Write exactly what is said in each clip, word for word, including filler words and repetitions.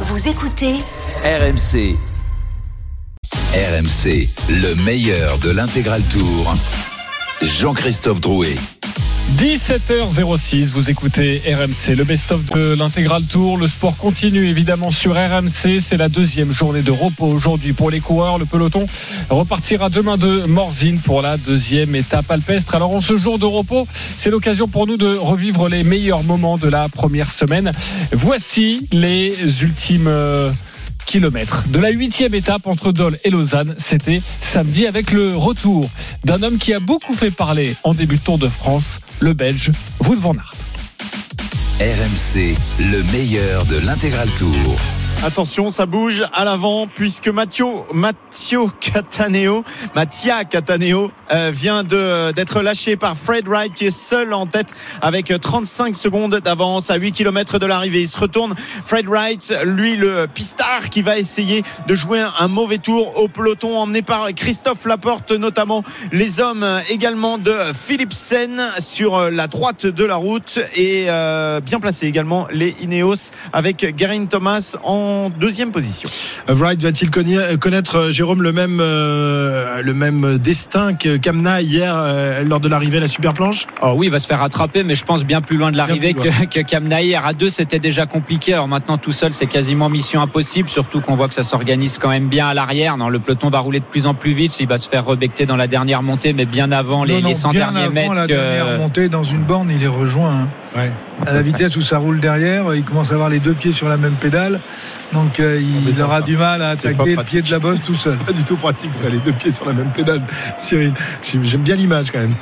Vous écoutez R M C. R M C, le meilleur de l'intégral tour. Jean-Christophe Drouet. dix-sept heures six, vous écoutez R M C, le best-of de l'intégral tour. Le sport continue évidemment sur R M C. C'est la deuxième journée de repos aujourd'hui pour les coureurs. Le peloton repartira demain de Morzine pour la deuxième étape alpestre. Alors en ce jour de repos, c'est l'occasion pour nous de revivre les meilleurs moments de la première semaine. Voici les ultimes kilomètres de la huitième étape entre Dole et Lausanne. C'était samedi avec le retour d'un homme qui a beaucoup fait parler en début de Tour de France, le Belge Wout van Aert. R M C, le meilleur de l'intégral Tour. Attention, ça bouge à l'avant puisque Matteo, Matteo Cattaneo, Mattia Cattaneo euh, vient de, d'être lâché par Fred Wright qui est seul en tête avec trente-cinq secondes d'avance à huit kilomètres de l'arrivée. Il se retourne, Fred Wright, lui le pistard qui va essayer de jouer un mauvais tour au peloton emmené par Christophe Laporte notamment, les hommes également de Philipsen sur la droite de la route et euh, bien placé également les Ineos avec Geraint Thomas en deuxième position. Wright va-t-il connaître, Jérôme, le même, euh, le même destin que Kämna hier euh, lors de l'arrivée à la superplanche? Oh oui, il va se faire rattraper, mais je pense bien plus loin de l'arrivée loin. Que, que Kämna hier. À deux, c'était déjà compliqué. Alors maintenant, tout seul, c'est quasiment mission impossible, surtout qu'on voit que ça s'organise quand même bien à l'arrière. Non, le peloton va rouler de plus en plus vite. Il va se faire rebecter dans la dernière montée, mais bien avant les, non, non, les cent bien derniers mètres. La dernière euh... montée dans une borne, il est rejoint. Ouais. À la vitesse où ça roule derrière, il commence à avoir les deux pieds sur la même pédale. Donc euh, il aura ça. Du mal à attaquer le pied de la bosse tout seul. Pas du tout pratique ça, les deux pieds sur la même pédale, Cyril. J'aime bien l'image quand même.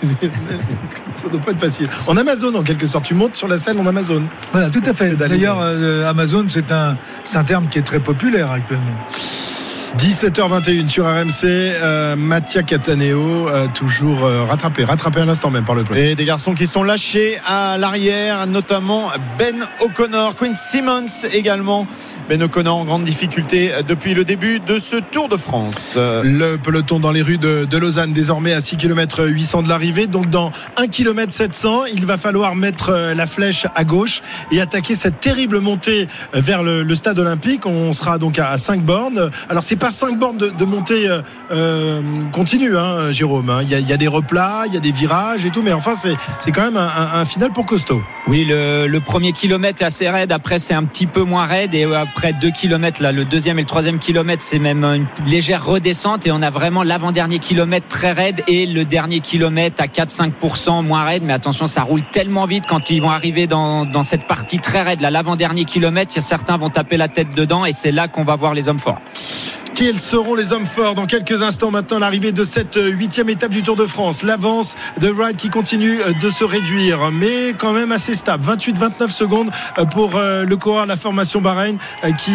Ça doit pas être facile. En Amazon en quelque sorte, tu montes sur la selle en Amazon. Voilà, tout à fait. D'ailleurs euh, Amazon c'est un, c'est un terme qui est très populaire actuellement. dix-sept heures vingt et une sur R M C, euh, Mattia Cattaneo euh, toujours euh, rattrapé, rattrapé à l'instant même par le peloton. Et des garçons qui sont lâchés à l'arrière, notamment Ben O'Connor, Quinn Simmons également. Ben O'Connor en grande difficulté depuis le début de ce Tour de France. Euh... Le peloton dans les rues de, de Lausanne, désormais à six kilomètres huit cents de l'arrivée. Donc dans un kilomètre sept cents, il va falloir mettre la flèche à gauche et attaquer cette terrible montée vers le, le stade olympique. On sera donc à, à cinq bornes. Alors c'est pas cinq bornes de, de montée euh, continue, hein, Jérôme. Il y, a, il y a des replats, il y a des virages et tout, mais enfin, c'est, c'est quand même un, un, un final pour costaud. Oui, le, le premier kilomètre est assez raide. Après, c'est un petit peu moins raide. Et après deux kilomètres, là, le deuxième et le troisième kilomètre, c'est même une légère redescente. Et on a vraiment l'avant-dernier kilomètre très raide et le dernier kilomètre à quatre à cinq pour cent moins raide. Mais attention, ça roule tellement vite quand ils vont arriver dans, dans cette partie très raide. Là, l'avant-dernier kilomètre, certains vont taper la tête dedans et c'est là qu'on va voir les hommes forts. Quels seront les hommes forts dans quelques instants maintenant, l'arrivée de cette huitième étape du Tour de France. L'avance de Wright qui continue de se réduire, mais quand même assez stable. vingt-huit à vingt-neuf secondes pour le coureur de la formation Bahreïn qui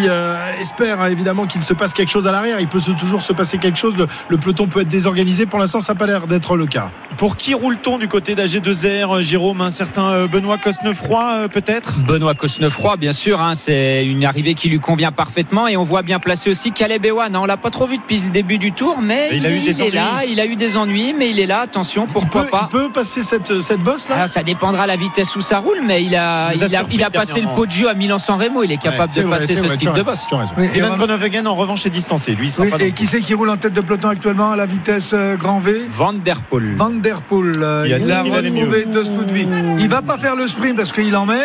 espère évidemment qu'il se passe quelque chose à l'arrière. Il peut toujours se passer quelque chose. Le peloton peut être désorganisé. Pour l'instant, ça n'a pas l'air d'être le cas. Pour qui roule-t-on du côté d'A G deux R, Jérôme? Un certain Benoît Cosnefroy peut-être? Benoît Cosnefroy, bien sûr. Hein, c'est une arrivée qui lui convient parfaitement. Et on voit bien placé aussi Caleb Ewan. Non, on l'a pas trop vu depuis le début du tour, mais il, il, il est là, il a eu des ennuis, mais il est là, attention, pourquoi il peut, pas. Il peut passer cette, cette bosse là. Ah, ça dépendra la vitesse où ça roule, mais il a, il a, il a, il a passé le pot de jeu à Milan-San Remo, il est capable ouais, de vrai, passer ce vrai, type de bosse. Oui, et Van Groenewegen en revanche est distancé, lui il sera oui, pas et, et qui c'est qui roule en tête de peloton actuellement à la vitesse euh, grand V? Van der Poel. Van der Poel, euh, il, il l'a retrouvé dessous de lui. Il va pas faire le sprint parce qu'il emmène,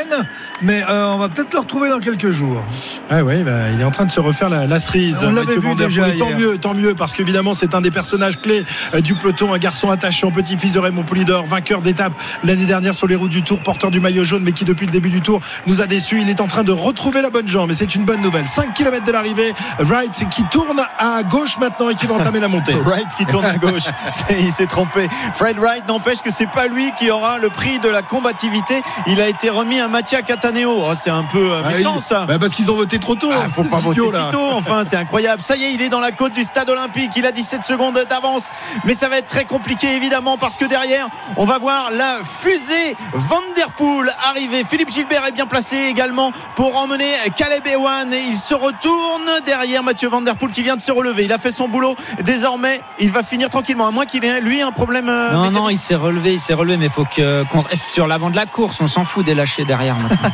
mais euh, on va peut-être le retrouver dans quelques jours. Ah oui, bah, il est en train de se refaire la, la cerise. On l'avait vu. Et tant mieux, tant mieux, parce qu'évidemment c'est un des personnages clés du peloton, un garçon attachant, petit-fils de Raymond Poulidor, vainqueur d'étape l'année dernière sur les routes du Tour, porteur du maillot jaune, mais qui depuis le début du Tour nous a déçus. Il est en train de retrouver la bonne jambe et c'est une bonne nouvelle. cinq kilomètres de l'arrivée, Wright qui tourne à gauche maintenant et qui va entamer la montée. Wright qui tourne à gauche, il s'est trompé. Fred Wright, n'empêche que c'est pas lui qui aura le prix de la combativité. Il a été remis à Mattia Cattaneo. Oh, c'est un peu méchant ah, il... ça. Bah, parce qu'ils ont voté trop tôt. Ah, faut pas voter si tôt. Enfin, c'est incroyable. Ça y est. est, il est dans la côte du stade olympique, il a dix-sept secondes d'avance, mais ça va être très compliqué évidemment parce que derrière on va voir la fusée Van der Poel arriver. Philippe Gilbert est bien placé également pour emmener Caleb Ewan et il se retourne derrière Mathieu Van der Poel qui vient de se relever, il a fait son boulot, désormais il va finir tranquillement, à moins qu'il ait lui un problème. Non non, il s'est relevé, il s'est relevé mais il faut que, qu'on reste sur l'avant de la course, on s'en fout des lâchers derrière maintenant.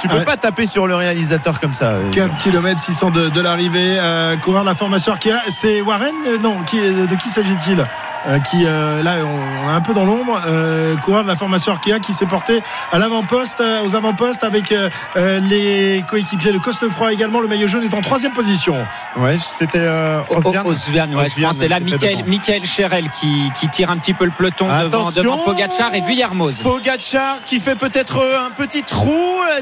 Tu peux ah ouais. pas taper sur le réalisateur comme ça. Quatre kilomètres six cents de, de l'arrivée, euh, coureur de la formation Arkea, c'est Warren euh, non qui, de qui s'agit-il euh, qui euh, là on est un peu dans l'ombre, euh, coureur de la formation Arkea qui s'est porté à l'avant-poste, euh, aux avant-postes avec euh, les coéquipiers de Cosnefroy également, le maillot jaune est en troisième position. Ouais, c'était euh, Osverne, oh, Osverne, ouais, Osverne, c'est là Michael, Michael Cherel qui, qui tire un petit peu le peloton. Attention, devant, devant Pogacar et Vuillermoz. Pogacar qui fait peut-être un petit trou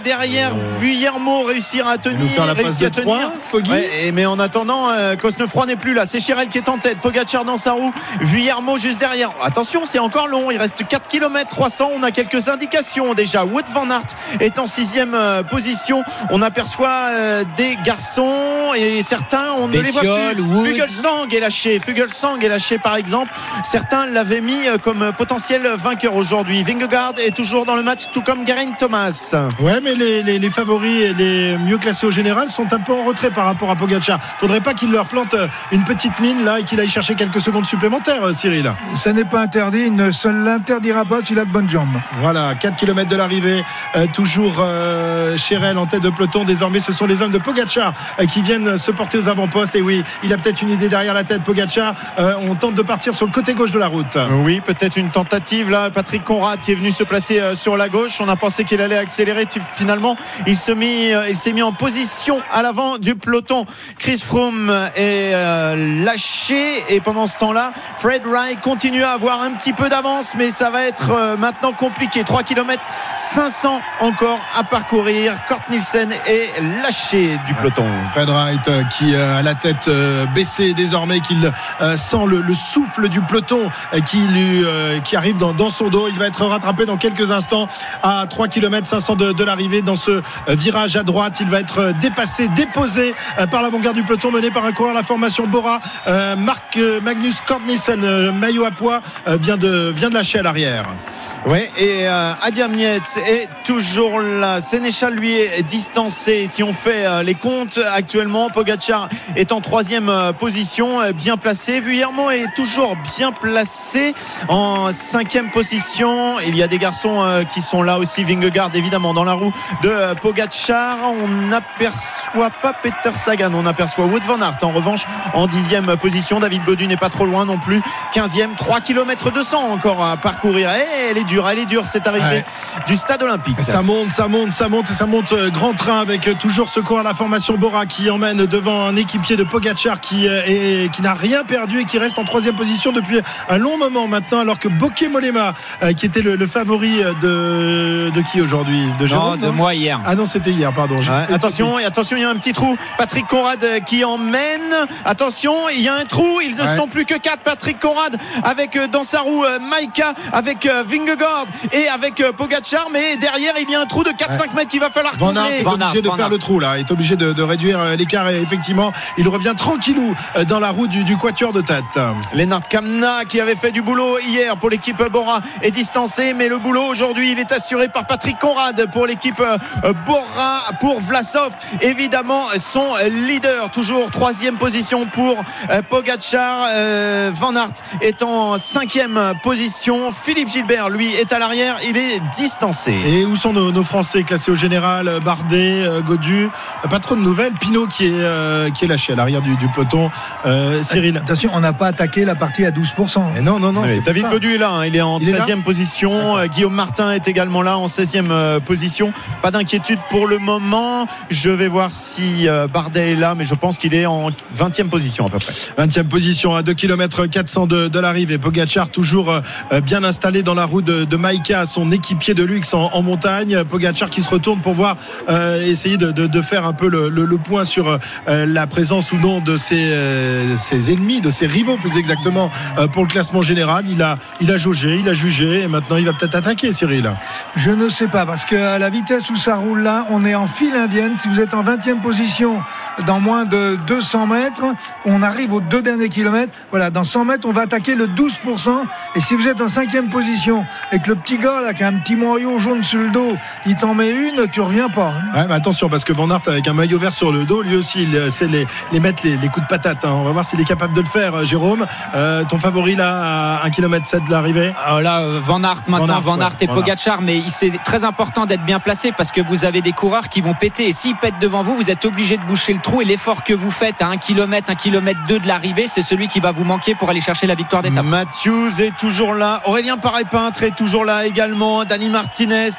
derrière, euh... Vuillermo réussira à tenir, réussir à tenir. Ouais, et, mais en attendant, euh, Cosnefroy n'est plus là, c'est Cherel qui est en tête, Pogacar dans sa roue, Vuillermo juste derrière. Attention, c'est encore long, il reste quatre kilomètres trois cents, on a quelques indications déjà. Wout van Aert est en sixième euh, position, on aperçoit euh, des garçons et certains on Bétiol, ne les voit plus. Woods. Fuglsang est lâché, Fuglsang est lâché par exemple, certains l'avaient mis euh, comme potentiel vainqueur aujourd'hui. Vingegaard est toujours dans le match, tout comme Geraint Thomas. Ouais, mais les, les, les favoris et les mieux classés au général sont un peu en retrait par rapport à Pogacar. Faudrait pas qu'il leur plante une petite mine là et qu'il aille chercher quelques secondes supplémentaires, Cyril. Ça n'est pas interdit, il ne se l'interdira pas, tu l'as de bonnes jambes. Voilà, quatre kilomètres de l'arrivée, euh, toujours euh, Cherel en tête de peloton. Désormais, ce sont les hommes de Pogacar euh, qui viennent se porter aux avant-postes. Et oui, il a peut-être une idée derrière la tête, Pogacar. Euh, on tente de partir sur le côté gauche de la route. Oui, peut-être une tentative là. Patrick Konrad qui est venu se placer euh, sur la gauche. On a pensé qu'il allait accélérer. Finalement, il s'est mis, il s'est mis en position à l'avant du peloton. Chris Froome est euh, lâché et pendant ce temps-là, Fred Wright continue à avoir un petit peu d'avance, mais ça va être euh, maintenant compliqué. trois kilomètres cinq cents encore à parcourir. Cort Nielsen est lâché du peloton. Fred Wright euh, qui euh, a la tête euh, baissée désormais, qu'il euh, sent le, le souffle du peloton euh, qui, lui, euh, qui arrive dans, dans son dos. Il va être rattrapé dans quelques instants à trois kilomètres cinq cents de, de l'arrivée. Dans ce virage à droite, il va être dépassé, déposé par l'avant-garde du peloton menée par un coureur de la formation Bora, euh, Marc euh, Magnus Cort Nielsen, euh, maillot à pois, euh, vient, de, vient de lâcher à l'arrière. Oui, et euh, Adam Yates est toujours là, Sénéchal lui est distancé. Si on fait euh, les comptes actuellement, Pogacar est en troisième euh, position, euh, bien placé. Vuillermo est toujours bien placé en cinquième position. Il y a des garçons euh, qui sont là aussi, Vingegaard évidemment dans la roue de euh, Pogacar. On n'aperçoit pas Peter Sagan, on aperçoit Wout van Aert en revanche en dixième position. David Baudu n'est pas trop loin non plus, quinzième. Trois kilomètres deux cents encore à parcourir et elle est dure. Elle est dure cette arrivée, ouais, du stade olympique. Ça monte, ça monte, ça monte et ça monte grand train avec toujours ce cours à la formation Bora qui emmène devant un équipier de Pogacar qui, est, qui n'a rien perdu et qui reste en troisième position depuis un long moment maintenant, alors que Bokeh Mollema qui était le, le favori de, de qui aujourd'hui, de Jérôme, non, de moi hier. Ah non, c'était hier, pardon. Ouais, attention, et attention, il y a un petit trou. Patrick Konrad qui emmène. Attention, il y a un trou. Ils ne ouais. sont plus que quatre. Patrick Konrad avec dans sa roue Maïka, avec Vingegaard et avec Pogacar, mais derrière il y a un trou de quatre à cinq mètres qu'il va falloir combler. Van Aert est obligé de faire le trou là, il est obligé de, de réduire l'écart et effectivement il revient tranquillou dans la roue du, du quatuor de tête. Lennard Kämna qui avait fait du boulot hier pour l'équipe Bora est distancé, mais le boulot aujourd'hui il est assuré par Patrick Konrad pour l'équipe Bora. Pour Vlasov évidemment son leader, toujours troisième position pour Pogacar, Van Aert est en cinquième position, Philippe Gilbert lui est à l'arrière, il est distancé. Et où sont nos, nos Français classés au général? Bardet, Godu, pas trop de nouvelles. Pinot qui est, euh, qui est lâché à l'arrière du, du peloton. Euh, Cyril, attention, on n'a pas attaqué la partie à douze pour cent. Et non, non, non. Oui, David Godu est là, hein, il est en treizième position. D'accord. Guillaume Martin est également là en seizième euh, position. Pas d'inquiétude pour le moment. Je vais voir si euh, Bardet est là, mais je pense qu'il est en vingtième position à peu près. vingtième position à deux kilomètres quatre cents de, de l'arrivée. Pogacar toujours euh, bien installé dans la roue de. de Maïka, son équipier de luxe en, en montagne. Pogacar qui se retourne pour voir euh, essayer de, de, de faire un peu le, le, le point sur euh, la présence ou non de ses, euh, ses ennemis, de ses rivaux plus exactement, euh, pour le classement général. Il a, il a jaugé, il a jugé et maintenant il va peut-être attaquer, Cyril. Je ne sais pas, parce qu'à la vitesse où ça roule là, on est en file indienne. Si vous êtes en vingtième position dans moins de deux cents mètres. On arrive aux deux derniers kilomètres. Voilà, dans cent mètres, on va attaquer le douze pour cent. Et si vous êtes en cinquième position et que le petit gars, là, qui a un petit maillot jaune sur le dos, il t'en met une, tu reviens pas. Hein. Ouais, mais attention, parce que Van Aert, avec un maillot vert sur le dos, lui aussi, il sait les, les mettre les, les coups de patate. Hein. On va voir s'il est capable de le faire, Jérôme. Euh, ton favori, là, à un kilomètre sept de l'arrivée. Alors là, Van Aert maintenant, Van Aert, Van Aert et Van Aert. Pogacar, mais c'est très important d'être bien placé parce que vous avez des coureurs qui vont péter. Et s'ils pètent devant vous, vous êtes obligé de boucher le trou. Et l'effort que vous faites à un kilomètre, un kilomètre deux de l'arrivée, c'est celui qui va vous manquer pour aller chercher la victoire d'étape. Matthews est toujours là. Aurélien Paré-Peintre est toujours là également. Dani Martinez.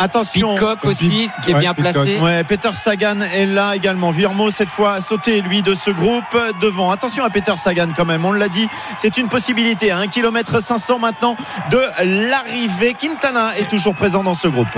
Attention. Pitcock aussi, qui est ouais, bien Pitcock. placé. Ouais, Peter Sagan est là également. Virmo, cette fois, a sauté, lui, de ce groupe devant. Attention à Peter Sagan, quand même. On l'a dit, c'est une possibilité. À un kilomètre cinq cents maintenant de l'arrivée. Quintana est toujours présent dans ce groupe.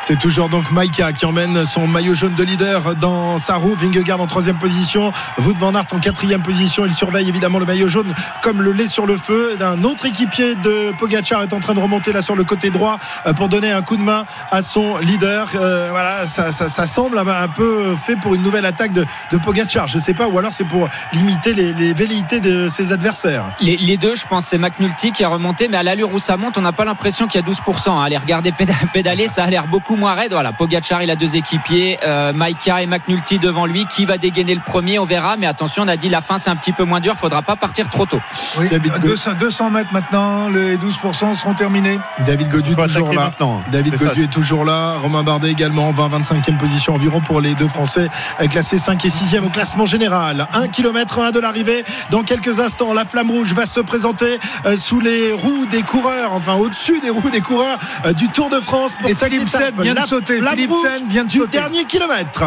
C'est toujours donc Maïka qui emmène son maillot jaune de leader dans sa roue. Vingegaard en troisième position. Wout van Aert en quatrième position. Il surveille évidemment le maillot jaune comme le lait sur le feu. Un autre équipier de Pogacar est en train de remonter là sur le côté droit pour donner un coup de main à son leader. Euh, voilà, ça, ça, ça semble un peu fait pour une nouvelle attaque de, de Pogacar, je sais pas, ou alors c'est pour limiter les, les velléités de ses adversaires. Les, les deux, je pense, c'est McNulty qui a remonté, mais à l'allure où ça monte, on n'a pas l'impression qu'il y a douze pour cent. Hein. Allez, regardez pédaler, ça a l'air beaucoup moins raide. Voilà, Pogacar, il a deux équipiers, euh, Maïka et McNulty devant lui. Qui va dégainer le premier, on verra, mais attention, on a dit la fin, c'est un petit peu moins dur, faudra pas partir trop tôt. Oui, deux cents mètres maintenant, les douze pour cent seront terminés. David Gaudu toujours là. Maintenant. David Gaudu est toujours là, Romain Bardet également, vingt à vingt-cinquième position environ pour les deux Français classés cinquième et sixième au classement général. un kilomètre un de l'arrivée. Dans quelques instants, la flamme rouge va se présenter sous les roues des coureurs, enfin au-dessus des roues des coureurs du Tour de France. Pour et Philipsen vient de sauter. Philipsen vient de sauter. Du dernier kilomètre.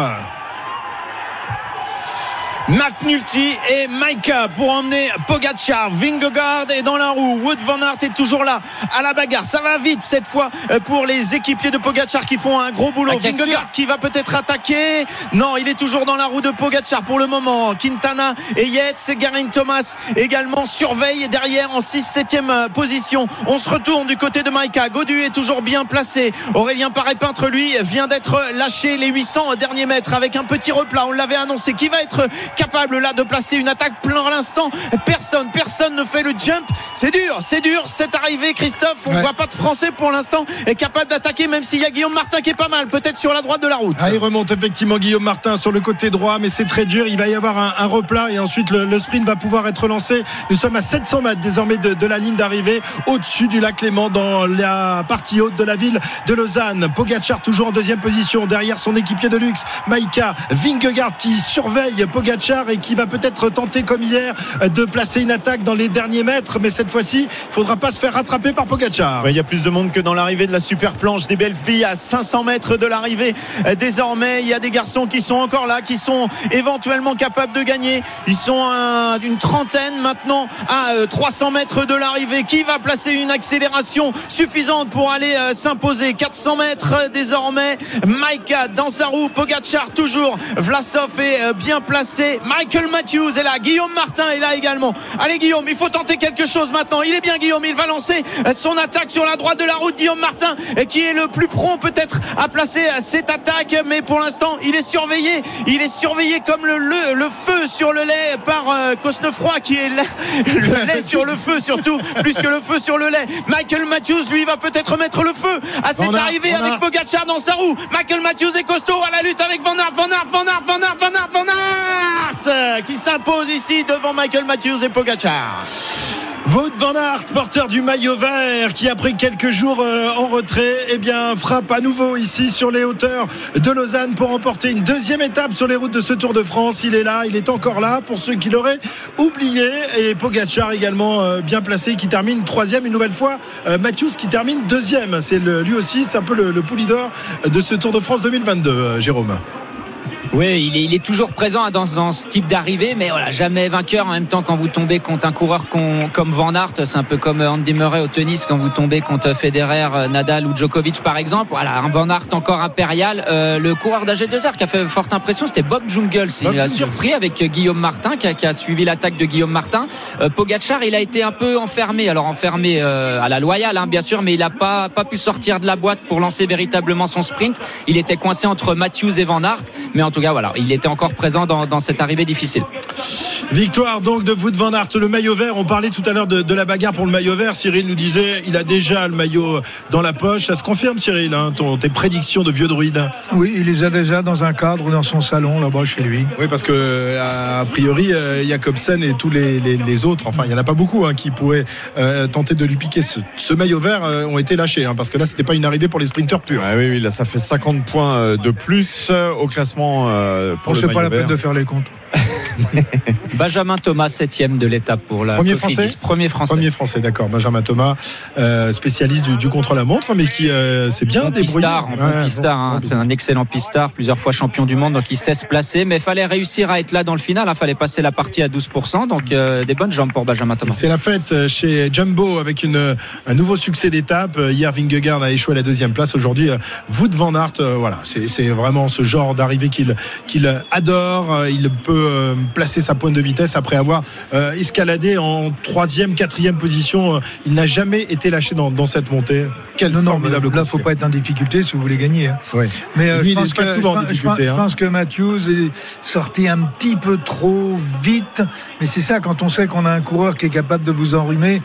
McNulty et Maïka pour emmener Pogacar. Vingegaard est dans la roue. Wout van Aert est toujours là à la bagarre. Ça va vite cette fois pour les équipiers de Pogacar qui font un gros boulot. Ah, Vingegaard qui va peut-être attaquer. Non, il est toujours dans la roue de Pogacar pour le moment. Quintana et Yates, Geraint Thomas également surveille derrière en sixième septième position. On se retourne du côté de Maïka. Gaudu est toujours bien placé. Aurélien Paré-Peintre, lui, vient d'être lâché les huit cents derniers mètres avec un petit replat. On l'avait annoncé. Qui va être capable là de placer une attaque plein à l'instant. Personne, personne ne fait le jump. C'est dur, c'est dur cette arrivée, Christophe. On ne ouais. voit pas de Français pour l'instant est capable d'attaquer, même s'il y a Guillaume Martin qui est pas mal, peut-être sur la droite de la route. Ah, il remonte effectivement Guillaume Martin sur le côté droit, mais c'est très dur. Il va y avoir un, un replat et ensuite le, le sprint va pouvoir être lancé. Nous sommes à sept cents mètres désormais de, de la ligne d'arrivée, au-dessus du lac Léman, dans la partie haute de la ville de Lausanne. Pogacar toujours en deuxième position, derrière son équipier de luxe, Maïka. Vingegaard qui surveille Pogacar et qui va peut-être tenter comme hier de placer une attaque dans les derniers mètres, mais cette fois-ci il ne faudra pas se faire rattraper par Pogacar. Il y a plus de monde que dans l'arrivée de la super planche des belles filles à cinq cents mètres de l'arrivée. Désormais il y a des garçons qui sont encore là, qui sont éventuellement capables de gagner. Ils sont à une trentaine maintenant à trois cents mètres de l'arrivée. Qui va placer une accélération suffisante pour aller s'imposer? Quatre cents mètres désormais. Maïka dans sa roue, Pogacar toujours, Vlasov est bien placé, Michael Matthews est là, Guillaume Martin est là également. Allez Guillaume, il faut tenter quelque chose maintenant. Il est bien Guillaume, il va lancer son attaque sur la droite de la route. Guillaume Martin qui est le plus prompt peut-être à placer cette attaque, mais pour l'instant il est surveillé. Il est surveillé comme le, le, le feu sur le lait par euh, Cosnefroy qui est là, le lait sur le feu surtout, plus que le feu sur le lait. Michael Matthews lui va peut-être mettre le feu à cette arrivée avec Pogacar dans sa roue. Michael Matthews est costaud à la lutte avec Van Aert, Van Aert, Van Aert, Van Aert, Van Aert, Van Aert qui s'impose ici devant Michael Matthews et Pogacar. Wout van Aert, porteur du maillot vert, qui après quelques jours en retrait, eh bien frappe à nouveau ici sur les hauteurs de Lausanne pour remporter une deuxième étape sur les routes de ce Tour de France. Il est là, il est encore là pour ceux qui l'auraient oublié. Et Pogacar également bien placé qui termine troisième une nouvelle fois. Matthews qui termine deuxième. C'est le, lui aussi, c'est un peu le, le poule d'or de ce Tour de France deux mille vingt-deux, Jérôme. Oui, il est, il est toujours présent dans, dans ce type d'arrivée, mais voilà, jamais vainqueur. En même temps, quand vous tombez contre un coureur con, comme Van Aert, c'est un peu comme Andy Murray au tennis, quand vous tombez contre Federer, Nadal ou Djokovic par exemple. Voilà, un Van Aert encore impérial. Euh, le coureur d'A G deux R qui a fait forte impression, c'était Bob Jungels. Il Bob a surpris avec Guillaume Martin qui a, qui a suivi l'attaque de Guillaume Martin. Euh, Pogacar, il a été un peu enfermé, alors enfermé euh, à la loyale hein, bien sûr, mais il n'a pas, pas pu sortir de la boîte pour lancer véritablement son sprint. Il était coincé entre Matthews et Van Aert, mais en tout cas bien voilà, il était encore présent dans, dans cette arrivée difficile. Victoire donc de Wout van Aert, le maillot vert. On parlait tout à l'heure de, de la bagarre pour le maillot vert. Cyril nous disait, il a déjà le maillot dans la poche. Ça se confirme, Cyril, hein, ton, tes prédictions de vieux druide? Oui, il les a déjà dans un cadre, dans son salon, là-bas chez lui. Oui, parce que a priori, Jacobsen et tous les, les, les autres, enfin, il n'y en a pas beaucoup hein, qui pourraient euh, tenter de lui piquer ce, ce maillot vert, euh, ont été lâchés. Hein, parce que là, ce n'était pas une arrivée pour les sprinteurs purs. Ah oui, oui, là, ça fait cinquante points de plus au classement euh, pour bon, le maillot vert. C'est pas la peine de faire les comptes. Benjamin Thomas, septième de l'étape pour la Premier Cofidis. Français Premier Français. Premier Français, d'accord. Benjamin Thomas, euh, spécialiste du, du contre-la-montre, mais qui euh, s'est bien bon débrouillé. Pistard, ouais, bon pistard, bon, hein, bon, un excellent pistard, plusieurs fois champion du monde, donc il sait se placer. Mais il fallait réussir à être là dans le final, il hein, fallait passer la partie à douze pour cent, donc euh, des bonnes jambes pour Benjamin Thomas. C'est la fête chez Jumbo avec une, un nouveau succès d'étape. Hier, Vingegaard a échoué à la deuxième place. Aujourd'hui, Wout van Aert, euh, voilà, c'est, c'est vraiment ce genre d'arrivée qu'il, qu'il adore. Il peut Euh, placer sa pointe de vitesse après avoir euh, escaladé en troisième, quatrième position. Euh, il n'a jamais été lâché dans, dans cette montée. Quel non, formidable non, là, il ne faut pas être en difficulté si vous voulez gagner. Hein. Oui. Mais euh, lui, je, pense que, je, pense, je, pense, hein. je pense que Matthews est sorti un petit peu trop vite. Mais c'est ça, quand on sait qu'on a un coureur qui est capable de vous enrhumer,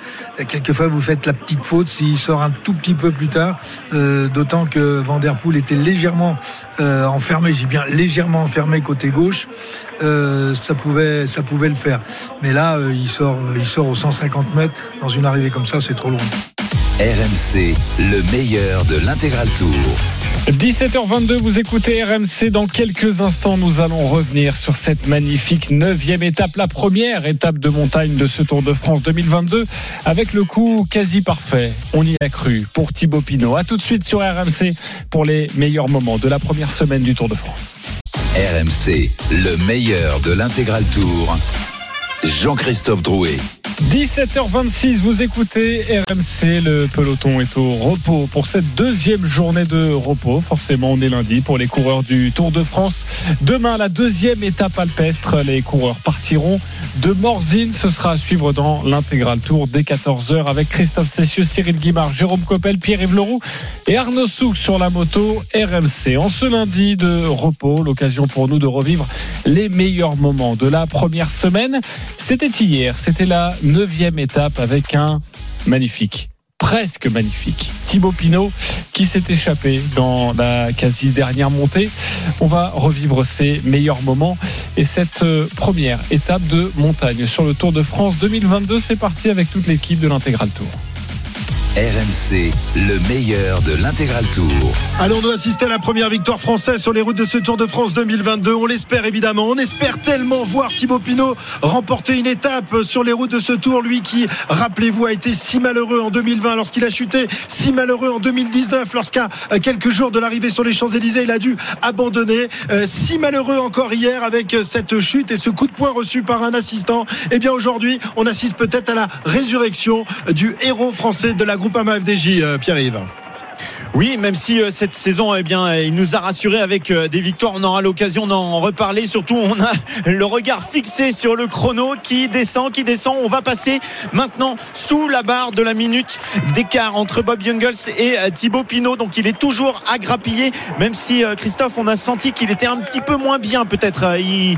quelquefois vous faites la petite faute s'il sort un tout petit peu plus tard. Euh, d'autant que Van der Poel était légèrement euh, enfermé, j'ai bien légèrement enfermé côté gauche. Euh, ça pouvait, ça pouvait le faire. Mais là, euh, il sort, euh, il sort aux cent cinquante mètres dans une arrivée comme ça, c'est trop long. R M C, le meilleur de l'intégral tour. dix-sept heures vingt-deux, vous écoutez R M C. Dans quelques instants, nous allons revenir sur cette magnifique neuvième étape, la première étape de montagne de ce Tour de France deux mille vingt-deux, avec le coup quasi parfait. On y a cru pour Thibaut Pinot. A tout de suite sur R M C pour les meilleurs moments de la première semaine du Tour de France. R M C, le meilleur de l'intégral tour. Jean-Christophe Drouet. dix-sept heures vingt-six, vous écoutez R M C, le peloton est au repos pour cette deuxième journée de repos. Forcément, on est lundi pour les coureurs du Tour de France. Demain, la deuxième étape alpestre, les coureurs partiront de Morzine. Ce sera à suivre dans l'intégral tour dès quatorze heures avec Christophe Cessieux, Cyril Guimard, Jérôme Coppel, Pierre-Yves Leroux et Arnaud Souk sur la moto R M C. En ce lundi de repos, l'occasion pour nous de revivre les meilleurs moments de la première semaine. C'était hier, c'était la neuvième étape avec un magnifique, presque magnifique Thibaut Pinot qui s'est échappé dans la quasi dernière montée. On va revivre ses meilleurs moments et cette première étape de montagne sur le Tour de France deux mille vingt-deux. C'est parti avec toute l'équipe de l'intégral Tour. R M C, le meilleur de l'intégral tour. Allons nous assister à la première victoire française sur les routes de ce Tour de France deux mille vingt-deux. On l'espère évidemment, on espère tellement voir Thibaut Pinot remporter une étape sur les routes de ce Tour. Lui qui, rappelez-vous, a été si malheureux en deux mille vingt lorsqu'il a chuté, si malheureux en deux mille dix-neuf lorsqu'à quelques jours de l'arrivée sur les Champs-Élysées il a dû abandonner, euh, si malheureux encore hier avec cette chute et ce coup de poing reçu par un assistant. Et bien aujourd'hui on assiste peut-être à la résurrection du héros français de la Groupama F D J, Pierre-Yves. Oui, même si euh, cette saison, eh bien, il nous a rassurés avec euh, des victoires. On aura l'occasion d'en reparler. Surtout, on a le regard fixé sur le chrono qui descend, qui descend. On va passer maintenant sous la barre de la minute d'écart entre Bob Jungels et euh, Thibaut Pinot. Donc, il est toujours à grappiller. Même si, euh, Christophe, on a senti qu'il était un petit peu moins bien, peut-être. Il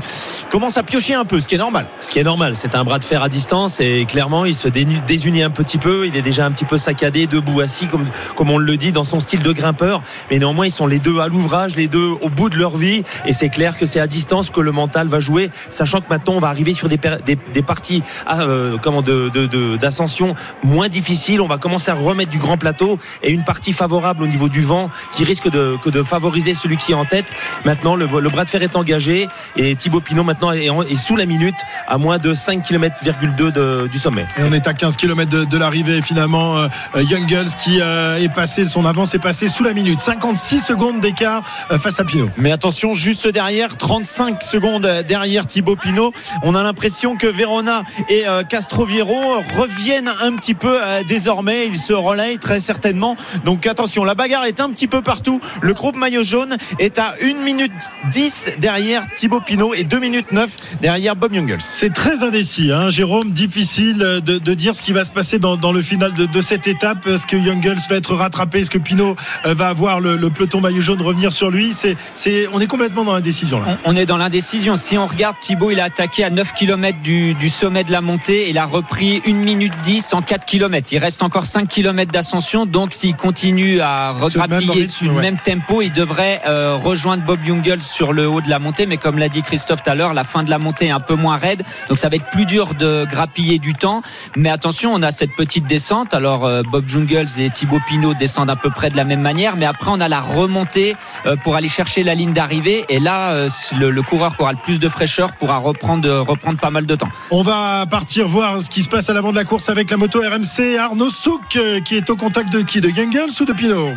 commence à piocher un peu, ce qui est normal. Ce qui est normal, c'est un bras de fer à distance. Et clairement, il se désunit un petit peu. Il est déjà un petit peu saccadé, debout, assis, comme, comme on le dit, dans son style de grimpeur, mais néanmoins ils sont les deux à l'ouvrage, les deux au bout de leur vie, et c'est clair que c'est à distance que le mental va jouer, sachant que maintenant on va arriver sur des, des, des parties à, euh, comment, de, de, de, d'ascension moins difficiles. On va commencer à remettre du grand plateau et une partie favorable au niveau du vent qui risque de, que de favoriser celui qui est en tête. Maintenant le, le bras de fer est engagé et Thibaut Pinot maintenant est, en, est sous la minute à moins de cinq virgule deux kilomètres de, du sommet. Et on est à quinze kilomètres de, de l'arrivée finalement. euh, Jungels qui euh, est passé, son avance est passé sous la minute, cinquante-six secondes d'écart face à Pinot. Mais attention, juste derrière, trente-cinq secondes derrière Thibaut Pinot. On a l'impression que Verona et Castroviejo reviennent un petit peu désormais, ils se relaient très certainement. Donc attention, la bagarre est un petit peu partout. Le groupe maillot jaune est à une minute dix derrière Thibaut Pinot et deux minutes neuf derrière Bob Jungels. C'est très indécis, hein, Jérôme, difficile de, de dire ce qui va se passer dans, dans le final de, de cette étape. Est-ce que Jungels va être rattrapé, est-ce que Pinot Pinot va avoir le, le peloton maillot jaune revenir sur lui. C'est, c'est, on est complètement dans l'indécision là. On, on est dans l'indécision. Si on regarde, Thibaut, il a attaqué à neuf kilomètres du, du sommet de la montée. Il a repris une minute dix en quatre kilomètres. Il reste encore cinq kilomètres d'ascension. Donc s'il continue à regrappiller sur le même, rythme, ouais. même tempo, il devrait euh, rejoindre Bob Jungels sur le haut de la montée. Mais comme l'a dit Christophe tout à l'heure, la fin de la montée est un peu moins raide. Donc ça va être plus dur de grappiller du temps. Mais attention, on a cette petite descente. Alors euh, Bob Jungels et Thibaut Pinot descendent à peu près de la même manière. Mais après, on a la remontée euh, pour aller chercher la ligne d'arrivée. Et là, euh, le, le coureur qui aura le plus de fraîcheur pourra reprendre, euh, reprendre pas mal de temps. On va partir voir ce qui se passe à l'avant de la course avec la moto R M C. Arnaud Souk euh, qui est au contact de qui ? De Jungels ou de Pinot ?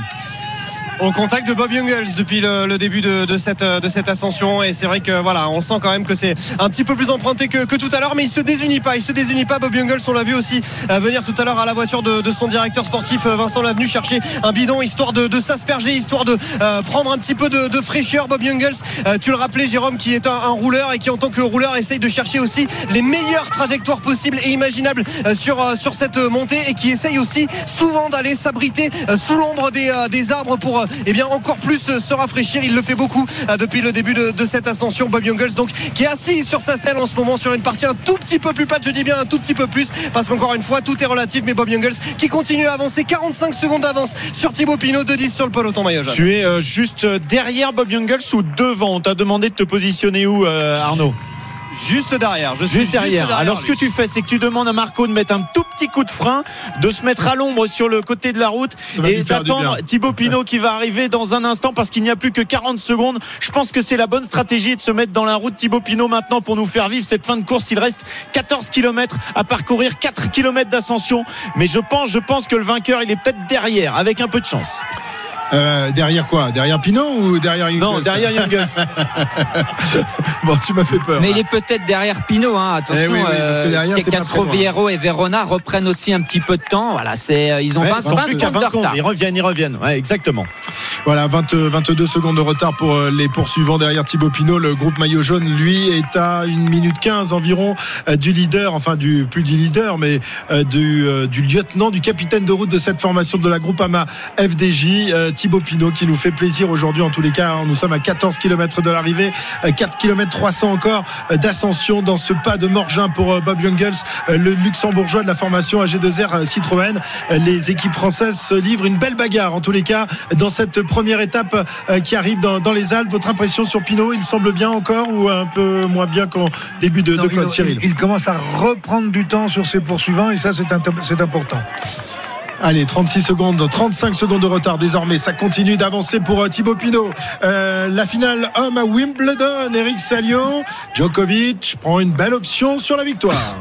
Au contact de Bob Jungels depuis le, le début de, de, cette, de cette ascension. Et c'est vrai que voilà, on sent quand même que c'est un petit peu plus emprunté que, que tout à l'heure, mais il se désunit pas, il se désunit pas. Bob Jungels, on l'a vu aussi euh, venir tout à l'heure à la voiture de, de son directeur sportif Vincent Lavenu chercher un bidon histoire de, de s'asperger, histoire de euh, prendre un petit peu de, de fraîcheur. Bob Jungels, euh, tu le rappelais Jérôme, qui est un, un rouleur et qui en tant que rouleur essaye de chercher aussi les meilleures trajectoires possibles et imaginables euh, sur, euh, sur cette montée, et qui essaye aussi souvent d'aller s'abriter euh, sous l'ombre des, euh, des arbres pour euh, Eh bien encore plus se rafraîchir. Il le fait beaucoup depuis le début de, de cette ascension. Bob Jungels, donc, qui est assis sur sa selle en ce moment sur une partie un tout petit peu plus plate. Je dis bien un tout petit peu plus, parce qu'encore une fois tout est relatif, mais Bob Jungels qui continue à avancer, quarante-cinq secondes d'avance sur Thibaut Pinot, deux dix sur le peloton maillot jaune. Tu es euh, juste derrière Bob Jungels ou devant? On t'a demandé de te positionner où, euh, Arnaud? Juste derrière, je suis juste derrière. Juste derrière. Alors, ce que tu fais, c'est que tu demandes à Marco de mettre un tout petit coup de frein, de se mettre à l'ombre sur le côté de la route et d'attendre Thibaut Pinot qui va arriver dans un instant, parce qu'il n'y a plus que quarante secondes. Je pense que c'est la bonne stratégie de se mettre dans la route, Thibaut Pinot, maintenant, pour nous faire vivre cette fin de course. Il reste quatorze kilomètres à parcourir, quatre kilomètres d'ascension. Mais je pense, je pense que le vainqueur, il est peut-être derrière, avec un peu de chance. Euh, derrière quoi? Derrière Pinot ou derrière Jungels? Non, derrière Jungels. Bon, tu m'as fait peur. Mais hein. Il est peut-être derrière Pinot, hein. Attention, eh oui, oui, parce que derrière, euh, c'est Castroviejo et Verona reprennent aussi un petit peu de temps. Voilà, c'est, ils ont ouais, vingt, vingt, vingt, vingt secondes de retard. Ils reviennent, ils reviennent. Ouais, exactement. Voilà, vingt, vingt-deux secondes de retard pour les poursuivants derrière Thibaut Pinot. Le groupe maillot jaune, lui, est à une minute quinze environ du leader, enfin, du, plus du leader, mais du, du lieutenant, du capitaine de route de cette formation de la Groupama F D J. Thibaut Pinot qui nous fait plaisir aujourd'hui, en tous les cas. Nous sommes à quatorze kilomètres de l'arrivée, quatre kilomètres trois cents encore d'ascension dans ce Pas-de-Morgin pour Bob Jungels, le luxembourgeois de la formation A G deux R Citroën. Les équipes françaises se livrent une belle bagarre, en tous les cas, dans cette première étape qui arrive dans, dans les Alpes. Votre impression sur Pinot? Il semble bien encore ou un peu moins bien qu'en début de, non, de Claude il, Cyril? Il commence à reprendre du temps sur ses poursuivants, et ça c'est, un, c'est important. Allez, trente-six secondes, trente-cinq secondes de retard désormais. Ça continue d'avancer pour euh, Thibaut Pinot. Euh, la finale homme à Wimbledon. Eric Salio, Djokovic prend une belle option sur la victoire.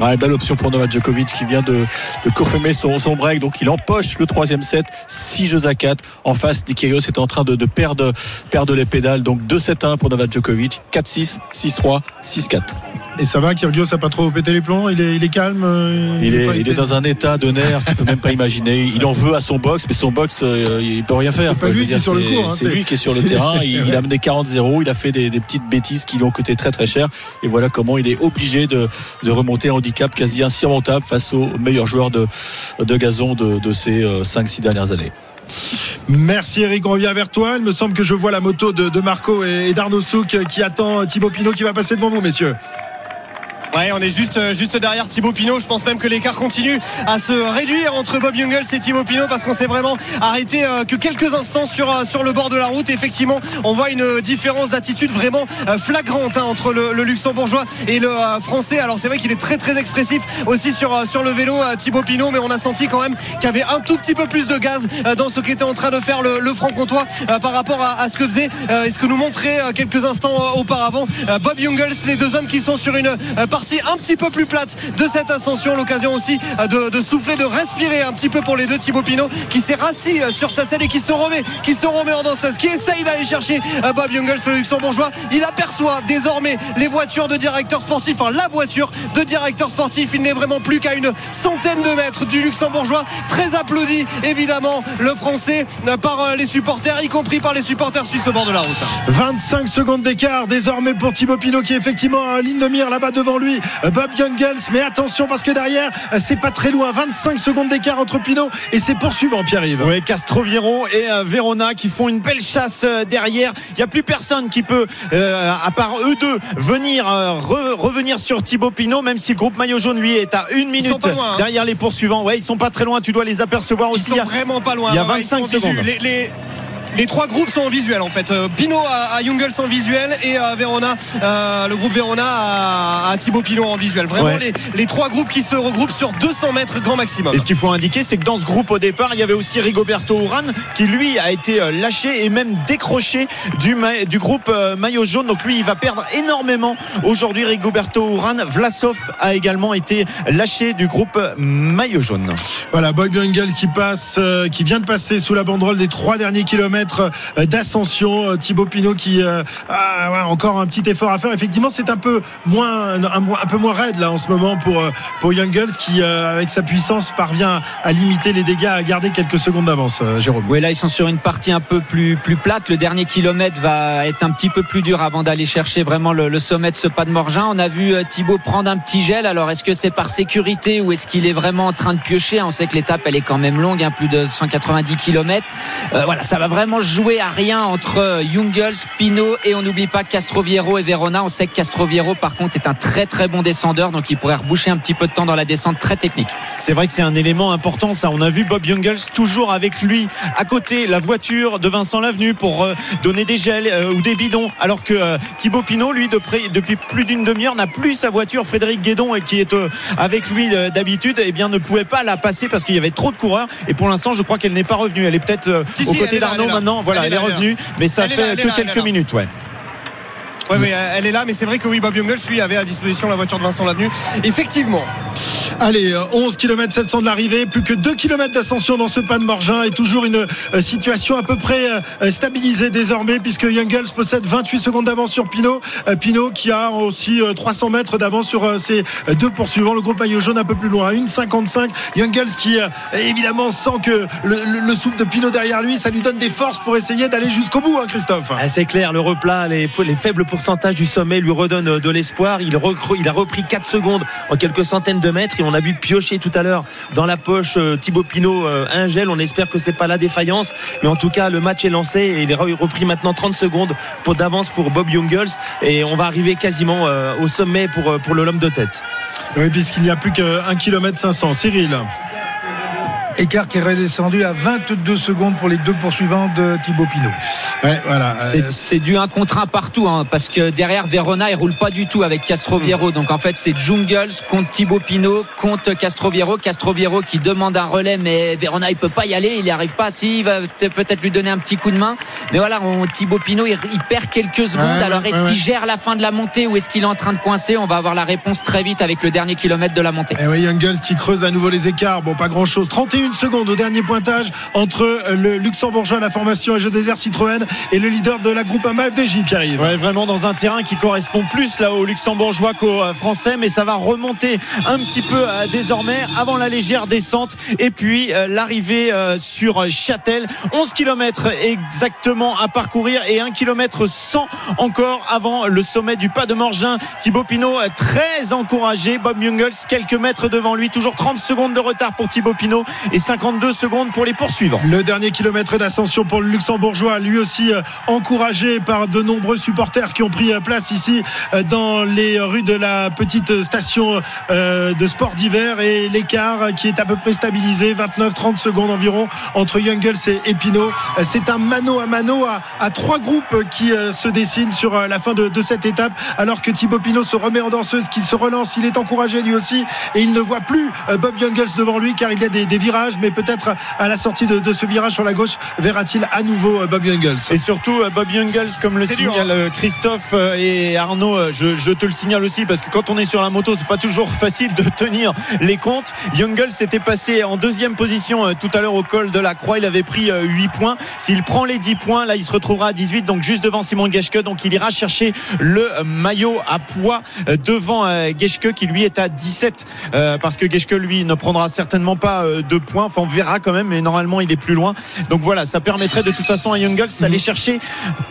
Ouais, belle option pour Novak Djokovic qui vient de, de confirmer son, son break. Donc il empoche le troisième set, six jeux à quatre. En face, Kyrgios est en train de, de perdre, perdre les pédales. Donc deux sept un pour Novak Djokovic, quatre six, six trois, six quatre. Et ça va, Kyrgios a pas trop pété les plombs, il est, il est calme. Il, il, est, il été... est dans un état de nerfs, tu peux même pas imaginer. Il en veut à son box, mais son box, euh, il peut rien faire. C'est, quoi, lui, dire, c'est, cours, hein, c'est, c'est lui qui est sur le terrain. Il, ouais. il a mené quarante zéro, il a fait des, des petites bêtises qui lui ont coûté très très cher. Et voilà comment il est obligé de, de remonter un handicap quasi insurmontable face aux meilleurs joueurs de, de gazon de, de ces euh, cinq six dernières années. Merci Eric, on revient vers toi. Il me semble que je vois la moto de, de Marco et, et d'Arnaud Souk qui attend Thibaut Pinot qui va passer devant vous, messieurs. Ouais, on est juste, juste derrière Thibaut Pinot. Je pense même que l'écart continue à se réduire entre Bob Jungels et Thibaut Pinot, parce qu'on s'est vraiment arrêté que quelques instants sur, sur le bord de la route. Effectivement, on voit une différence d'attitude vraiment flagrante hein, entre le, le luxembourgeois et le français. Alors c'est vrai qu'il est très très expressif aussi sur, sur le vélo, Thibaut Pinot, mais on a senti quand même qu'il y avait un tout petit peu plus de gaz dans ce qu'était en train de faire le, le franc-comtois par rapport à, à ce que faisait et ce que nous montrait quelques instants auparavant Bob Jungels. Les deux hommes qui sont sur une un petit peu plus plate de cette ascension, l'occasion aussi de, de souffler, de respirer un petit peu pour les deux. Thibaut Pinot qui s'est rassis sur sa selle et qui se remet qui se remet en danseuse, qui essaye d'aller chercher Bob Jungels, le luxembourgeois. Il aperçoit désormais les voitures de directeur sportif, enfin la voiture de directeur sportif. Il n'est vraiment plus qu'à une centaine de mètres du luxembourgeois, très applaudi évidemment le français par les supporters, y compris par les supporters suisses au bord de la route. vingt-cinq secondes d'écart désormais pour Thibaut Pinot qui est effectivement à ligne de mire là-bas devant lui. lui Bob Jungels, mais attention parce que derrière c'est pas très loin, vingt-cinq secondes d'écart entre Pinot et ses poursuivants. Pierre-Yves, oui, Castroviejo et Verona qui font une belle chasse derrière, il n'y a plus personne qui peut euh, à part eux deux venir euh, re, revenir sur Thibaut Pinot, même si le groupe maillot jaune lui est à une minute loin, hein. Derrière les poursuivants, ouais, ils sont pas très loin, tu dois les apercevoir aussi, ils sont a, vraiment pas loin, il y a vingt-cinq secondes. Les trois groupes sont en visuel en fait. Pinot à Jungels en visuel et à Verona, euh, le groupe Verona à, à Thibaut Pinot en visuel. Vraiment, ouais. les, les trois groupes qui se regroupent sur deux cents mètres grand maximum. Et ce qu'il faut indiquer, c'est que dans ce groupe au départ, il y avait aussi Rigoberto Urán qui lui a été lâché et même décroché du, du groupe maillot jaune. Donc lui, il va perdre énormément aujourd'hui, Rigoberto Urán. Vlasov a également été lâché du groupe maillot jaune. Voilà, Bob Jungels qui passe, euh, qui vient de passer sous la banderole des trois derniers kilomètres d'ascension. Thibaut Pinot qui euh, a ouais, encore un petit effort à faire. Effectivement, c'est un peu moins un, un peu moins raide là en ce moment pour pour Jungels qui euh, avec sa puissance parvient à limiter les dégâts, à garder quelques secondes d'avance. euh, Jérôme. Oui, là ils sont sur une partie un peu plus plus plate. Le dernier kilomètre va être un petit peu plus dur avant d'aller chercher vraiment le, le sommet de ce Pas-de-Morgin. On a vu Thibaut prendre un petit gel. Alors est-ce que c'est par sécurité ou est-ce qu'il est vraiment en train de piocher? On sait que l'étape elle est quand même longue, hein, plus de cent quatre-vingt-dix kilomètres. Euh, voilà, ça va vraiment jouer à rien entre Jungels, Pinot et on n'oublie pas Castroviejo et Verona. On sait que Castroviejo par contre est un très très bon descendeur, donc il pourrait reboucher un petit peu de temps dans la descente très technique. C'est vrai que c'est un élément important ça. On a vu Bob Jungels toujours avec lui à côté la voiture de Vincent Lavenu pour euh, donner des gels euh, ou des bidons, alors que euh, Thibaut Pinot lui de près, depuis plus d'une demi-heure n'a plus sa voiture. Frédéric Guédon euh, qui est euh, avec lui euh, d'habitude et eh bien ne pouvait pas la passer parce qu'il y avait trop de coureurs, et pour l'instant je crois qu'elle n'est pas revenue. Elle est peut-être euh, si, aux si, côtés d'Arnaud là, là. Non, voilà, elle, elle est, est revenue, mais ça elle fait là, que là, quelques minutes, ouais. Oui, oui, elle est là, mais c'est vrai que oui, Bob Jungels, lui, avait à disposition la voiture de Vincent Lavenu. Effectivement. Allez, onze kilomètres sept cents de l'arrivée, plus que deux kilomètres d'ascension dans ce Pas-de-Morgin, et toujours une situation à peu près stabilisée désormais, puisque Jungels possède vingt-huit secondes d'avance sur Pinot. Pinot qui a aussi trois cents mètres d'avance sur ses deux poursuivants. Le groupe maillot jaune un peu plus loin, une cinquante-cinq. Jungels qui, évidemment, sent que le, le souffle de Pinot derrière lui, ça lui donne des forces pour essayer d'aller jusqu'au bout, hein, Christophe. Ah, c'est clair, le replat, les, les faibles pourcentages pourcentage du sommet lui redonne de l'espoir. Il, recru, il a repris quatre secondes en quelques centaines de mètres, et on a vu piocher tout à l'heure dans la poche Thibaut Pinot un gel. On espère que c'est pas la défaillance, mais en tout cas le match est lancé, et il a repris maintenant trente secondes pour, d'avance pour Bob Jungels, et on va arriver quasiment au sommet pour, pour le l'homme de tête. Oui, puisqu'il n'y a plus qu'un kilomètre cinq cents. Cyril, écart qui est redescendu à vingt-deux secondes pour les deux poursuivants de Thibaut Pinot. Ouais, voilà. C'est, c'est du un contre un partout, hein, parce que derrière Verona, il roule pas du tout avec Castroviejo. Donc en fait, c'est Jungels contre Thibaut Pinot contre Castroviejo. Castroviejo qui demande un relais, mais Verona il peut pas y aller, il n'y arrive pas. Si, il va peut-être lui donner un petit coup de main. Mais voilà, on, Thibaut Pinot il, il perd quelques secondes. Ouais, alors est-ce ouais, qu'il ouais. gère la fin de la montée ou est-ce qu'il est en train de coincer? On va avoir la réponse très vite avec le dernier kilomètre de la montée. Et oui, Jungels qui creuse à nouveau les écarts. Bon, pas grand-chose. trente et une secondes au dernier pointage entre le Luxembourgeois à la formation A G deux R Citroën et le leader de la Groupama F D J, Pierre-Yves. Ouais, vraiment dans un terrain qui correspond plus là aux Luxembourgeois qu'aux Français, mais ça va remonter un petit peu euh, désormais avant la légère descente et puis euh, l'arrivée euh, sur Châtel. onze kilomètres exactement à parcourir et un kilomètre cent encore avant le sommet du Pas-de-Morgin. Thibaut Pinot très encouragé, Bob Jungels quelques mètres devant lui, toujours trente secondes de retard pour Thibaut Pinot et cinquante-deux secondes pour les poursuivants. Le dernier kilomètre d'ascension pour le Luxembourgeois, lui aussi euh, encouragé par de nombreux supporters qui ont pris euh, place ici euh, dans les rues de la petite station euh, de sport d'hiver, et l'écart euh, qui est à peu près stabilisé, vingt-neuf à trente secondes environ entre Jungels et, et Pinot. Euh, c'est un mano à mano à, à trois groupes qui euh, se dessinent sur euh, la fin de, de cette étape, alors que Thibaut Pinot se remet en danseuse, qu'il se relance, il est encouragé lui aussi, et il ne voit plus euh, Bob Jungels devant lui car il y a des, des virage, mais peut-être à la sortie de, de ce virage sur la gauche, verra-t-il à nouveau Bob Jungels. Et surtout Bob Jungels, comme le c'est signale dur, hein. Christophe et Arnaud, je, je te le signale aussi parce que quand on est sur la moto, c'est pas toujours facile de tenir les comptes. Jungels s'était passé en deuxième position tout à l'heure au col de la Croix, il avait pris huit points. S'il prend les dix points, là il se retrouvera à dix-huit, donc juste devant Simon Geschke, donc il ira chercher le maillot à poids devant Geschke qui lui est à dix-sept, parce que Geschke lui ne prendra certainement pas de points. Enfin, on verra quand même, mais normalement il est plus loin. Donc voilà, ça permettrait de toute façon à Jungels d'aller chercher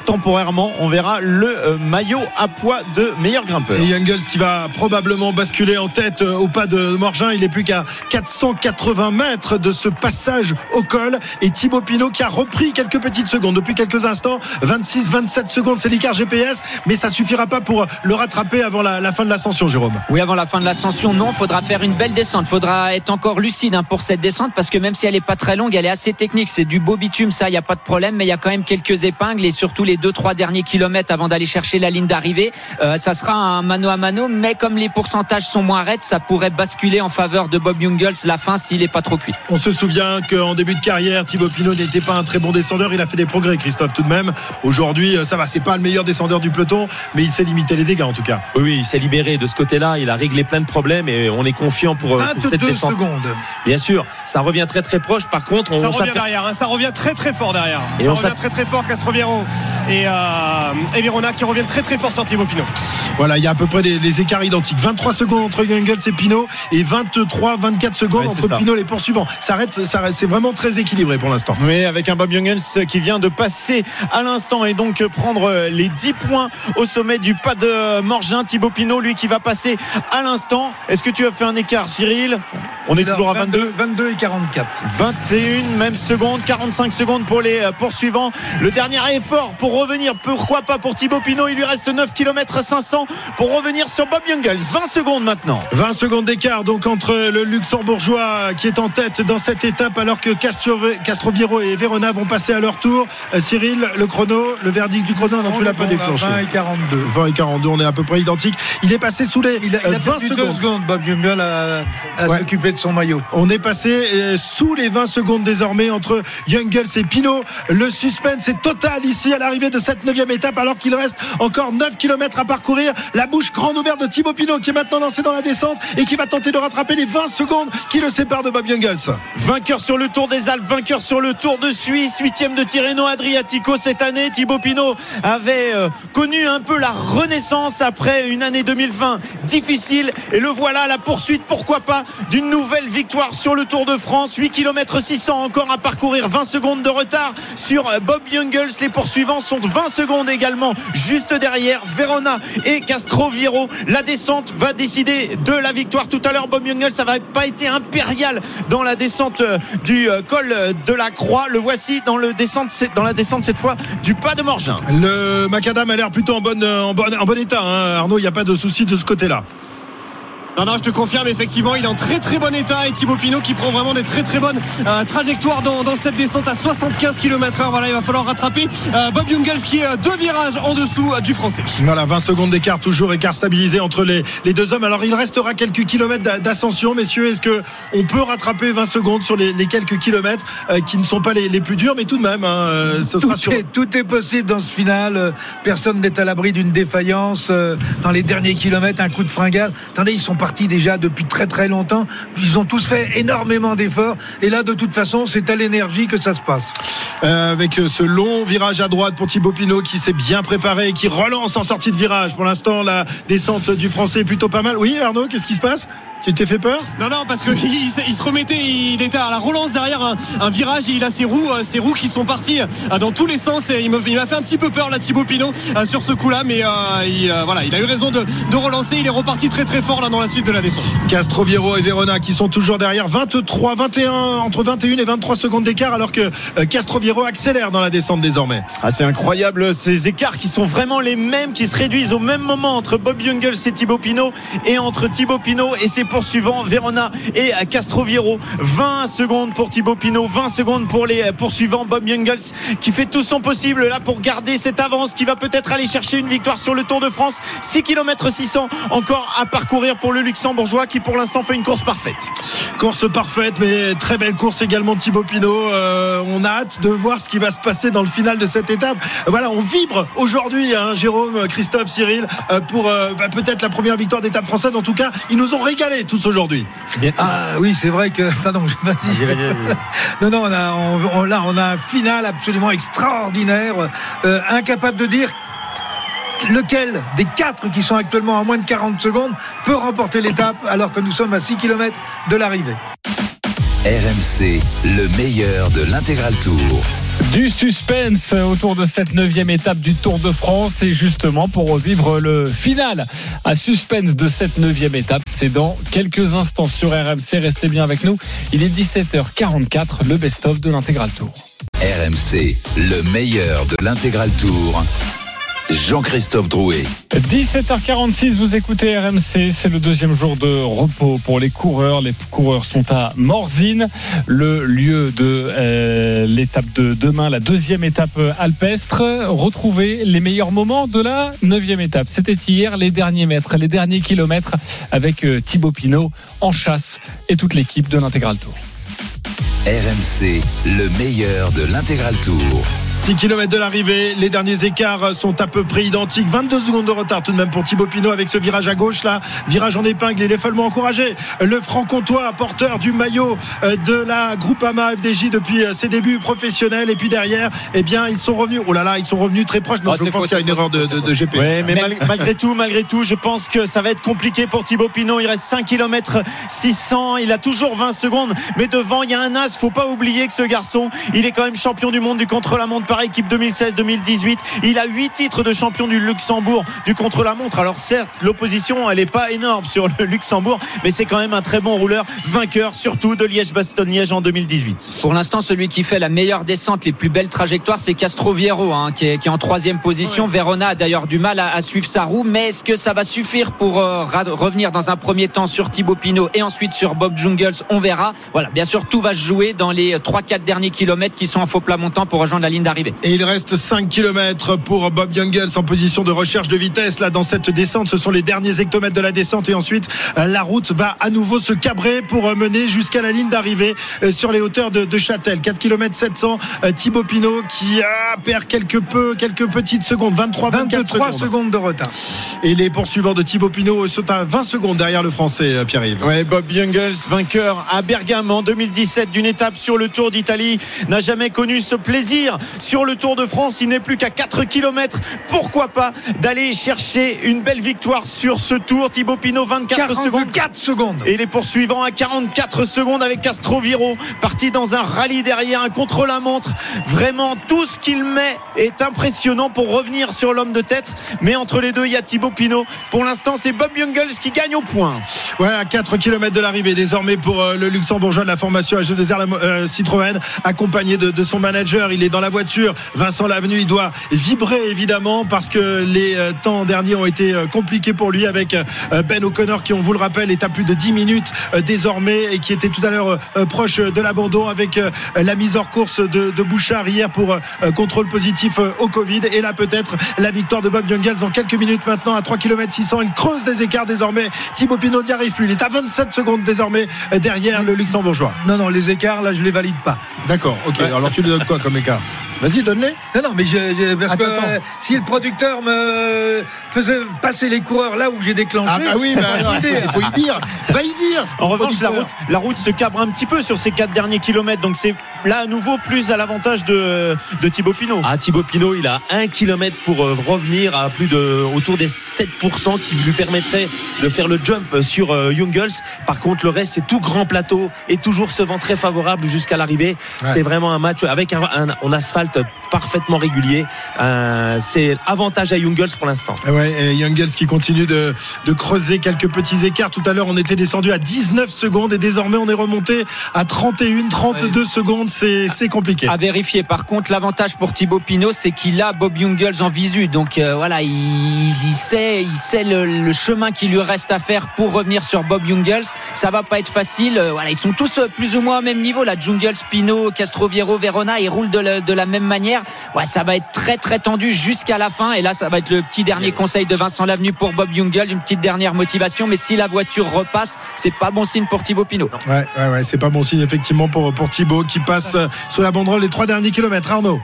temporairement, on verra, le euh, maillot à poids de meilleur grimpeur. Et Jungels qui va probablement basculer en tête euh, au pas de Morgin. Il n'est plus qu'à quatre cent quatre-vingts mètres de ce passage au col. Et Thibaut Pinot qui a repris quelques petites secondes depuis quelques instants, vingt-six vingt-sept secondes, c'est l'écart G P S, mais ça suffira pas pour le rattraper avant la, la fin de l'ascension, Jérôme. Oui, avant la fin de l'ascension, non, faudra faire une belle descente, faudra être encore lucide hein, pour cette descente, parce que même si elle est pas très longue, elle est assez technique, c'est du beau bitume, ça, il n'y a pas de problème, mais il y a quand même quelques épingles, et surtout les deux trois derniers kilomètres avant d'aller chercher la ligne d'arrivée, euh, ça sera un mano à mano, mais comme les pourcentages sont moins raides, ça pourrait basculer en faveur de Bob Jungels la fin s'il n'est pas trop cuit. On se souvient qu'en début de carrière, Thibaut Pinot n'était pas un très bon descendeur, il a fait des progrès, Christophe, tout de même. Aujourd'hui, ça va, c'est pas le meilleur descendeur du peloton, mais il s'est limité les dégâts en tout cas. Oui, il s'est libéré de ce côté-là, il a réglé plein de problèmes et on est confiant pour, pour cette descente. Secondes. Bien sûr, ça revient très très proche. Par contre, on ça revient derrière, hein, ça revient très très fort derrière. Et ça on revient très très fort, Castroviejo et, euh, et Verona qui reviennent très très fort sur Thibaut Pinot. Voilà, il y a à peu près des, des écarts identiques. vingt-trois secondes entre Jungels et Pinot et vingt-trois vingt-quatre secondes ouais, entre Pinot et les poursuivants. Ça reste, ça reste, c'est vraiment très équilibré pour l'instant. Mais avec un Bob Jungels qui vient de passer à l'instant et donc prendre les dix points au sommet du pas de Morgin. Thibaut Pinot, lui, qui va passer à l'instant. Est-ce que tu as fait un écart, Cyril? On est toujours à vingt-deux. vingt-deux et quarante-quatre. vingt et une même seconde, quarante-cinq secondes pour les poursuivants. Le dernier effort pour revenir, pourquoi pas pour Thibaut Pinot. Il lui reste neuf kilomètres cinq cents pour revenir sur Bob Jungels. vingt secondes maintenant. vingt secondes d'écart donc entre le Luxembourgeois qui est en tête dans cette étape alors que Castroviejo et Verona vont passer à leur tour. Cyril, le chrono, le verdict du chrono, non, tu l'as pas déclenché. vingt et quarante-deux. vingt et quarante-deux, on est à peu près identique. Il est passé sous les il a, il a vingt secondes. deux secondes, Bob Jungels à, à ouais. s'occuper de son maillot. On est passé sous les vingt secondes désormais entre Jungels et Pinot. Le suspense est total ici à l'arrivée de cette neuvième étape alors qu'il reste encore neuf kilomètres à parcourir. La bouche grande ouverte de Thibaut Pinot qui est maintenant lancé dans la descente et qui va tenter de rattraper les vingt secondes qui le séparent de Bob Jungels. Vainqueur sur le Tour des Alpes, vainqueur sur le Tour de Suisse, huitième de Tirreno Adriatico cette année. Thibaut Pinot avait euh, connu un peu la renaissance après une année deux mille vingt difficile et le voilà à la poursuite, pourquoi pas, d'une nouvelle victoire sur le Tour de France. Huit kilomètres six cents encore à parcourir, vingt secondes de retard sur Bob Jungels. Les poursuivants sont vingt secondes également juste derrière, Verona et Castroviejo. La descente va décider de la victoire tout à l'heure. Bob Jungels, ça n'avait pas été impérial dans la descente du col de la Croix, le voici dans, le descente, dans la descente cette fois du pas de Morgin. Le macadam a l'air plutôt en bonne, en bonne, en bon état, hein, Arnaud, il n'y a pas de souci de ce côté-là. Non, non, je te confirme, effectivement, il est en très très bon état et Thibaut Pinot qui prend vraiment des très très bonnes euh, trajectoires dans, dans cette descente à soixante-quinze kilomètres heure. Voilà, il va falloir rattraper euh, Bob Jungels qui est euh, deux virages en dessous euh, du Français. Voilà, vingt secondes d'écart, toujours écart stabilisé entre les, les deux hommes. Alors, il restera quelques kilomètres d'ascension, messieurs. Est-ce qu'on peut rattraper vingt secondes sur les, les quelques kilomètres euh, qui ne sont pas les, les plus durs, mais tout de même, hein, euh, ce tout sera sur... est, tout est possible dans ce final. Personne n'est à l'abri d'une défaillance. Dans les derniers kilomètres, un coup de fringale. Attendez, ils sont pas déjà depuis très très longtemps, ils ont tous fait énormément d'efforts et là de toute façon c'est à l'énergie que ça se passe. Euh, avec ce long virage à droite pour Thibaut Pinot qui s'est bien préparé et qui relance en sortie de virage. Pour l'instant la descente du Français est plutôt pas mal. Oui Arnaud, qu'est-ce qui se passe? Tu t'es fait peur? Non, non, parce qu'il il, il se remettait, il était à la relance derrière un, un virage et il a ses roues, ses roues qui sont parties dans tous les sens et il, me, il m'a fait un petit peu peur là, Thibaut Pinot, sur ce coup-là, mais euh, il, euh, voilà, il a eu raison de, de relancer, il est reparti très très fort là dans la suite de la descente. Castroviejo et Verona qui sont toujours derrière, vingt-trois, vingt et un, entre vingt et une et vingt-trois secondes d'écart alors que Castroviejo accélère dans la descente désormais. Ah, c'est incroyable ces écarts qui sont vraiment les mêmes, qui se réduisent au même moment entre Bob Jungels et Thibaut Pinot et entre Thibaut Pinot et ses poursuivants, Verona et Castroviejo. vingt secondes pour Thibaut Pinot, vingt secondes pour les poursuivants. Bob Jungels qui fait tout son possible là pour garder cette avance, qui va peut-être aller chercher une victoire sur le Tour de France. six kilomètres six cents encore à parcourir pour le Luxembourgeois qui pour l'instant fait une course parfaite. Course parfaite, mais très belle course également de Thibaut Pinot. Euh, on a hâte de voir ce qui va se passer dans le final de cette étape. Voilà, on vibre aujourd'hui, hein, Jérôme, Christophe, Cyril, euh, pour euh, bah, peut-être la première victoire d'étape française. En tout cas, ils nous ont régalé tous aujourd'hui. Ah oui, c'est vrai que pardon, je vas-y, vas-y, vas-y. Non non, on a on, on, là on a un final absolument extraordinaire, euh, incapable de dire lequel des quatre qui sont actuellement à moins de quarante secondes peut remporter l'étape alors que nous sommes à six kilomètres de l'arrivée. R M C, le meilleur de l'intégral tour. Du suspense autour de cette neuvième étape du Tour de France et justement pour revivre le final à suspense de cette neuvième étape, c'est dans quelques instants sur R M C. Restez bien avec nous, il est dix-sept heures quarante-quatre, le best-of de l'intégral tour. R M C, le meilleur de l'intégral tour. Jean-Christophe Drouet. dix-sept heures quarante-six, vous écoutez R M C, c'est le deuxième jour de repos pour les coureurs. Les coureurs sont à Morzine, le lieu de euh, l'étape de demain, la deuxième étape alpestre. Retrouvez les meilleurs moments de la neuvième étape. C'était hier, les derniers mètres, les derniers kilomètres avec Thibaut Pinot en chasse et toute l'équipe de l'Intégral Tour. R M C, le meilleur de l'Intégral Tour. six kilomètres de l'arrivée, les derniers écarts sont à peu près identiques, vingt-deux secondes de retard tout de même pour Thibaut Pinot avec ce virage à gauche là, virage en épingle, il est follement encouragé, le franc-comtois porteur du maillot de la Groupama F D J depuis ses débuts professionnels. Et puis derrière, eh bien ils sont revenus, oh là là, ils sont revenus très proches. Non, ah, je pense faux, qu'il y a une erreur de, de, de G P. Ouais, mais mal, malgré tout, malgré tout, je pense que ça va être compliqué pour Thibaut Pinot. Il reste cinq kilomètres six cents, il a toujours vingt secondes, mais devant il y a un as. Faut pas oublier que ce garçon, il est quand même champion du monde du contre-la-montre par équipe deux mille seize deux mille dix-huit, il a huit titres de champion du Luxembourg du contre-la-montre. Alors certes, l'opposition elle n'est pas énorme sur le Luxembourg, mais c'est quand même un très bon rouleur, vainqueur surtout de Liège-Bastogne-Liège en deux mille dix-huit. Pour l'instant, celui qui fait la meilleure descente, les plus belles trajectoires, c'est Castroviejo, hein, qui, est, qui est en troisième position. Ouais. Verona a d'ailleurs du mal à, à suivre sa roue, mais est-ce que ça va suffire pour euh, rad- revenir dans un premier temps sur Thibaut Pinot et ensuite sur Bob Jungels? On verra. Voilà, bien sûr, tout va se jouer dans les trois quatre derniers kilomètres qui sont en faux plat montant pour rejoindre la ligne d'arrivée. Et il reste cinq kilomètres pour Bob Jungels en position de recherche de vitesse là dans cette descente. Ce sont les derniers hectomètres de la descente et ensuite la route va à nouveau se cabrer pour mener jusqu'à la ligne d'arrivée sur les hauteurs de, de Châtel. quatre kilomètres sept cents, Thibaut Pinot qui ah, perd quelque peu, quelques petites secondes, vingt-trois vingt-quatre secondes. secondes de retard. Et les poursuivants de Thibaut Pinot sautent à vingt secondes derrière le Français, Pierre-Yves. Ouais, Bob Jungels, vainqueur à Bergame en deux mille dix-sept d'une étape sur le Tour d'Italie, n'a jamais connu ce plaisir. Sur le Tour de France, il n'est plus qu'à quatre kilomètres. Pourquoi pas d'aller chercher une belle victoire sur ce Tour. Thibaut Pinot, vingt-quatre secondes. Et les poursuivants à quarante-quatre secondes avec Castroviejo, parti dans un rallye derrière, un contre-la-montre. Vraiment, tout ce qu'il met est impressionnant pour revenir sur l'homme de tête. Mais entre les deux, il y a Thibaut Pinot. Pour l'instant, c'est Bob Jungels qui gagne au point. Ouais, à quatre kilomètres de l'arrivée, désormais pour euh, le Luxembourgeois de la formation A G deux R euh, Citroën, accompagné de, de son manager. Il est dans la voiture. Vincent Lavenu, il doit vibrer évidemment parce que les temps derniers ont été compliqués pour lui avec Ben O'Connor qui, on vous le rappelle, est à plus de dix minutes désormais et qui était tout à l'heure proche de l'abandon avec la mise hors course de, de Bouchard hier pour contrôle positif au Covid. Et là peut-être la victoire de Bob Jungels en quelques minutes maintenant à trois kilomètres six cents. Il creuse les écarts désormais. Thibaut Pinot n'y arrive plus. Il est à vingt-sept secondes désormais derrière le Luxembourgeois. Non, non, les écarts, là, je les valide pas. D'accord, ok. Alors tu lui donnes quoi comme écart? Vas-y, donne-les. Non, non, mais je, je, parce attends, que euh, si le producteur me faisait passer les coureurs là où j'ai déclenché. Ah bah oui, bah, alors, il faut y dire. Va y dire. En revanche, la route, la route se cabre un petit peu sur ces quatre derniers kilomètres. Donc c'est là à nouveau plus à l'avantage de, de Thibaut Pinot. Ah, Thibaut Pinot, il a un kilomètre pour euh, revenir à plus de autour des sept pour cent qui lui permettrait de faire le jump sur euh, Jungels. Par contre, le reste, c'est tout grand plateau et toujours ce vent très favorable jusqu'à l'arrivée. Ouais. C'est vraiment un match avec un, un, un asphalte parfaitement régulier. Euh, c'est avantage à Jungels pour l'instant. Et ouais, et Jungels qui continue de, de creuser quelques petits écarts. Tout à l'heure, on était descendu à dix-neuf secondes et désormais, on est remonté à trente et un, trente-deux ouais. secondes. C'est, c'est compliqué. À, à vérifier. Par contre, l'avantage pour Thibaut Pinot, c'est qu'il a Bob Jungels en visu. Donc euh, voilà, il, il sait, il sait le, le chemin qu'il lui reste à faire pour revenir sur Bob Jungels. Ça va pas être facile. Euh, voilà, ils sont tous plus ou moins au même niveau. Là, Jungels, Pinot, Castroviejo, Verona, ils roulent de la, de la même manière. Ouais, ça va être très très tendu jusqu'à la fin et là ça va être le petit dernier conseil de Vincent Lavenu pour Bob Jungels, une petite dernière motivation, mais si la voiture repasse, c'est pas bon signe pour Thibaut Pinot. Ouais, ouais, ouais, c'est pas bon signe effectivement pour, pour Thibaut qui passe sous la banderole les trois derniers kilomètres. Arnaud,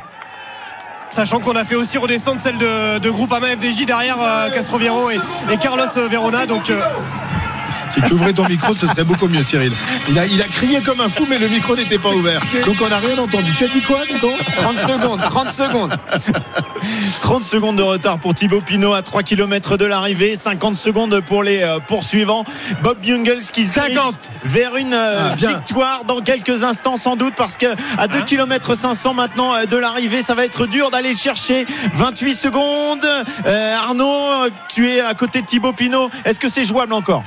sachant qu'on a fait aussi redescendre celle de, de Groupama F D J derrière euh, Castroviejo et, et Carlos Verona, donc euh... Si tu ouvrais ton micro, ce serait beaucoup mieux, Cyril. Il a, il a crié comme un fou, mais le micro n'était pas ouvert. Donc on n'a rien entendu. Tu as dit quoi, Tonton ? trente secondes, trente secondes. trente secondes de retard pour Thibaut Pinot à trois kilomètres de l'arrivée. cinquante secondes pour les poursuivants. Bob Jungels qui se dirige vers une ah, victoire dans quelques instants, sans doute, parce qu'à deux kilomètres cinq cents maintenant de l'arrivée, ça va être dur d'aller chercher. Vingt-huit secondes. Euh, Arnaud, tu es à côté de Thibaut Pinot. Est-ce que c'est jouable encore ?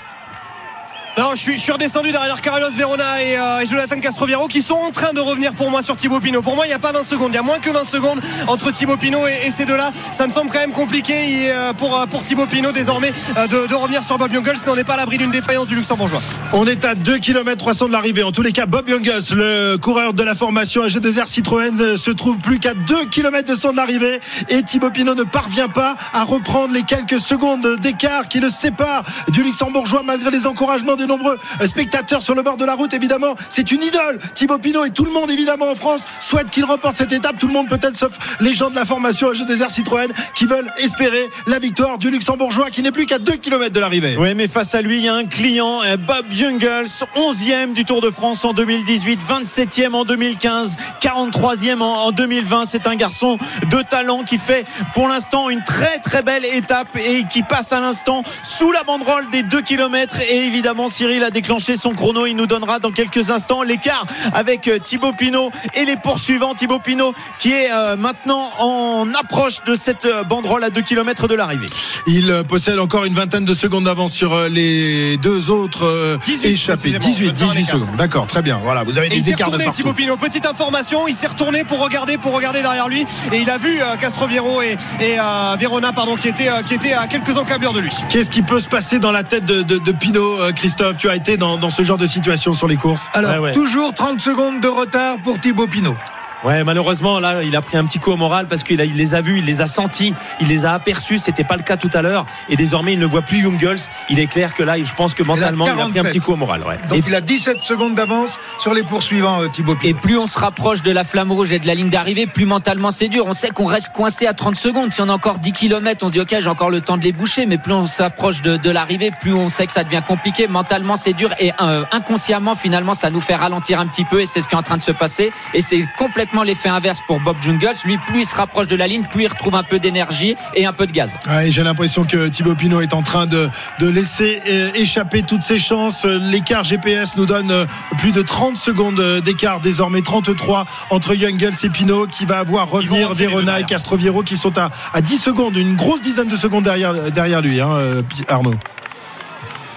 Non, je suis, je suis redescendu derrière Carlos Verona et, euh, et Jonathan Castroviejo qui sont en train de revenir pour moi sur Thibaut Pinot. Pour moi, il n'y a pas vingt secondes. Il y a moins que vingt secondes entre Thibaut Pinot et, et ces deux-là. Ça me semble quand même compliqué et, euh, pour, pour Thibaut Pinot désormais euh, de, de revenir sur Bob Jungels, mais on n'est pas à l'abri d'une défaillance du Luxembourgeois. On est à deux kilomètres trois cents de l'arrivée. En tous les cas, Bob Jungels, le coureur de la formation A G deux R Citroën, se trouve plus qu'à deux kilomètres deux cents de l'arrivée et Thibaut Pinot ne parvient pas à reprendre les quelques secondes d'écart qui le séparent du Luxembourgeois malgré les encouragements de nombreux spectateurs sur le bord de la route. Évidemment, c'est une idole, Thibaut Pinot, et tout le monde évidemment en France souhaite qu'il remporte cette étape, tout le monde peut-être sauf les gens de la formation A G deux R Citroën qui veulent espérer la victoire du Luxembourgeois qui n'est plus qu'à deux kilomètres de l'arrivée. Oui, mais face à lui il y a un client, Bob Jungels, onzième du Tour de France en deux mille dix-huit, vingt-septième en deux mille quinze, quarante-troisième en deux mille vingt. C'est un garçon de talent qui fait pour l'instant une très très belle étape et qui passe à l'instant sous la banderole des deux kilomètres, et évidemment Cyril a déclenché son chrono. Il nous donnera dans quelques instants l'écart avec Thibaut Pinot et les poursuivants. Thibaut Pinot qui est maintenant en approche de cette banderole à deux kilomètres de l'arrivée. Il possède encore une vingtaine de secondes d'avance sur les deux autres échappés. dix-huit, dix-huit secondes. D'accord, très bien. Voilà, vous avez des écarts de partout. Thibaut Pinot, petite information, il s'est retourné pour regarder, pour regarder derrière lui et il a vu Castroviejo et, et euh, Verona pardon, qui étaient qui était à quelques encablures de lui. Qu'est-ce qui peut se passer dans la tête de, de, de Pinot, euh, Christophe ? Christophe, tu as été dans, dans ce genre de situation sur les courses. Alors, ouais, ouais. toujours trente secondes de retard pour Thibaut Pinot. Ouais, malheureusement, là, il a pris un petit coup au moral parce qu'il a, il les a vus, il les a sentis, il les a aperçus. C'était pas le cas tout à l'heure. Et désormais, il ne voit plus Jungels. Il est clair que là, je pense que mentalement, il a, il a pris un petit coup au moral. Ouais. Donc, et il a dix-sept secondes d'avance sur les poursuivants, Thibaut Pinot. Et plus on se rapproche de la flamme rouge et de la ligne d'arrivée, plus mentalement c'est dur. On sait qu'on reste coincé à trente secondes. Si on a encore dix kilomètres, on se dit, OK, j'ai encore le temps de les boucher. Mais plus on s'approche de, de l'arrivée, plus on sait que ça devient compliqué. Mentalement, c'est dur. Et euh, inconsciemment, finalement, ça nous fait ralentir un petit peu. Et c'est ce qui est en train de se passer. Et c'est complètement l'effet inverse pour Bob Jungels. Lui, plus il se rapproche de la ligne, plus il retrouve un peu d'énergie et un peu de gaz. Ouais, j'ai l'impression que Thibaut Pinot est en train de, de laisser échapper toutes ses chances. L'écart G P S nous donne plus de trente secondes d'écart désormais, trente-trois entre Jungels et Pinot, qui va avoir revenir Verona et Castroviejo qui sont à, à dix secondes, une grosse dizaine de secondes derrière, derrière lui, hein, Arnaud.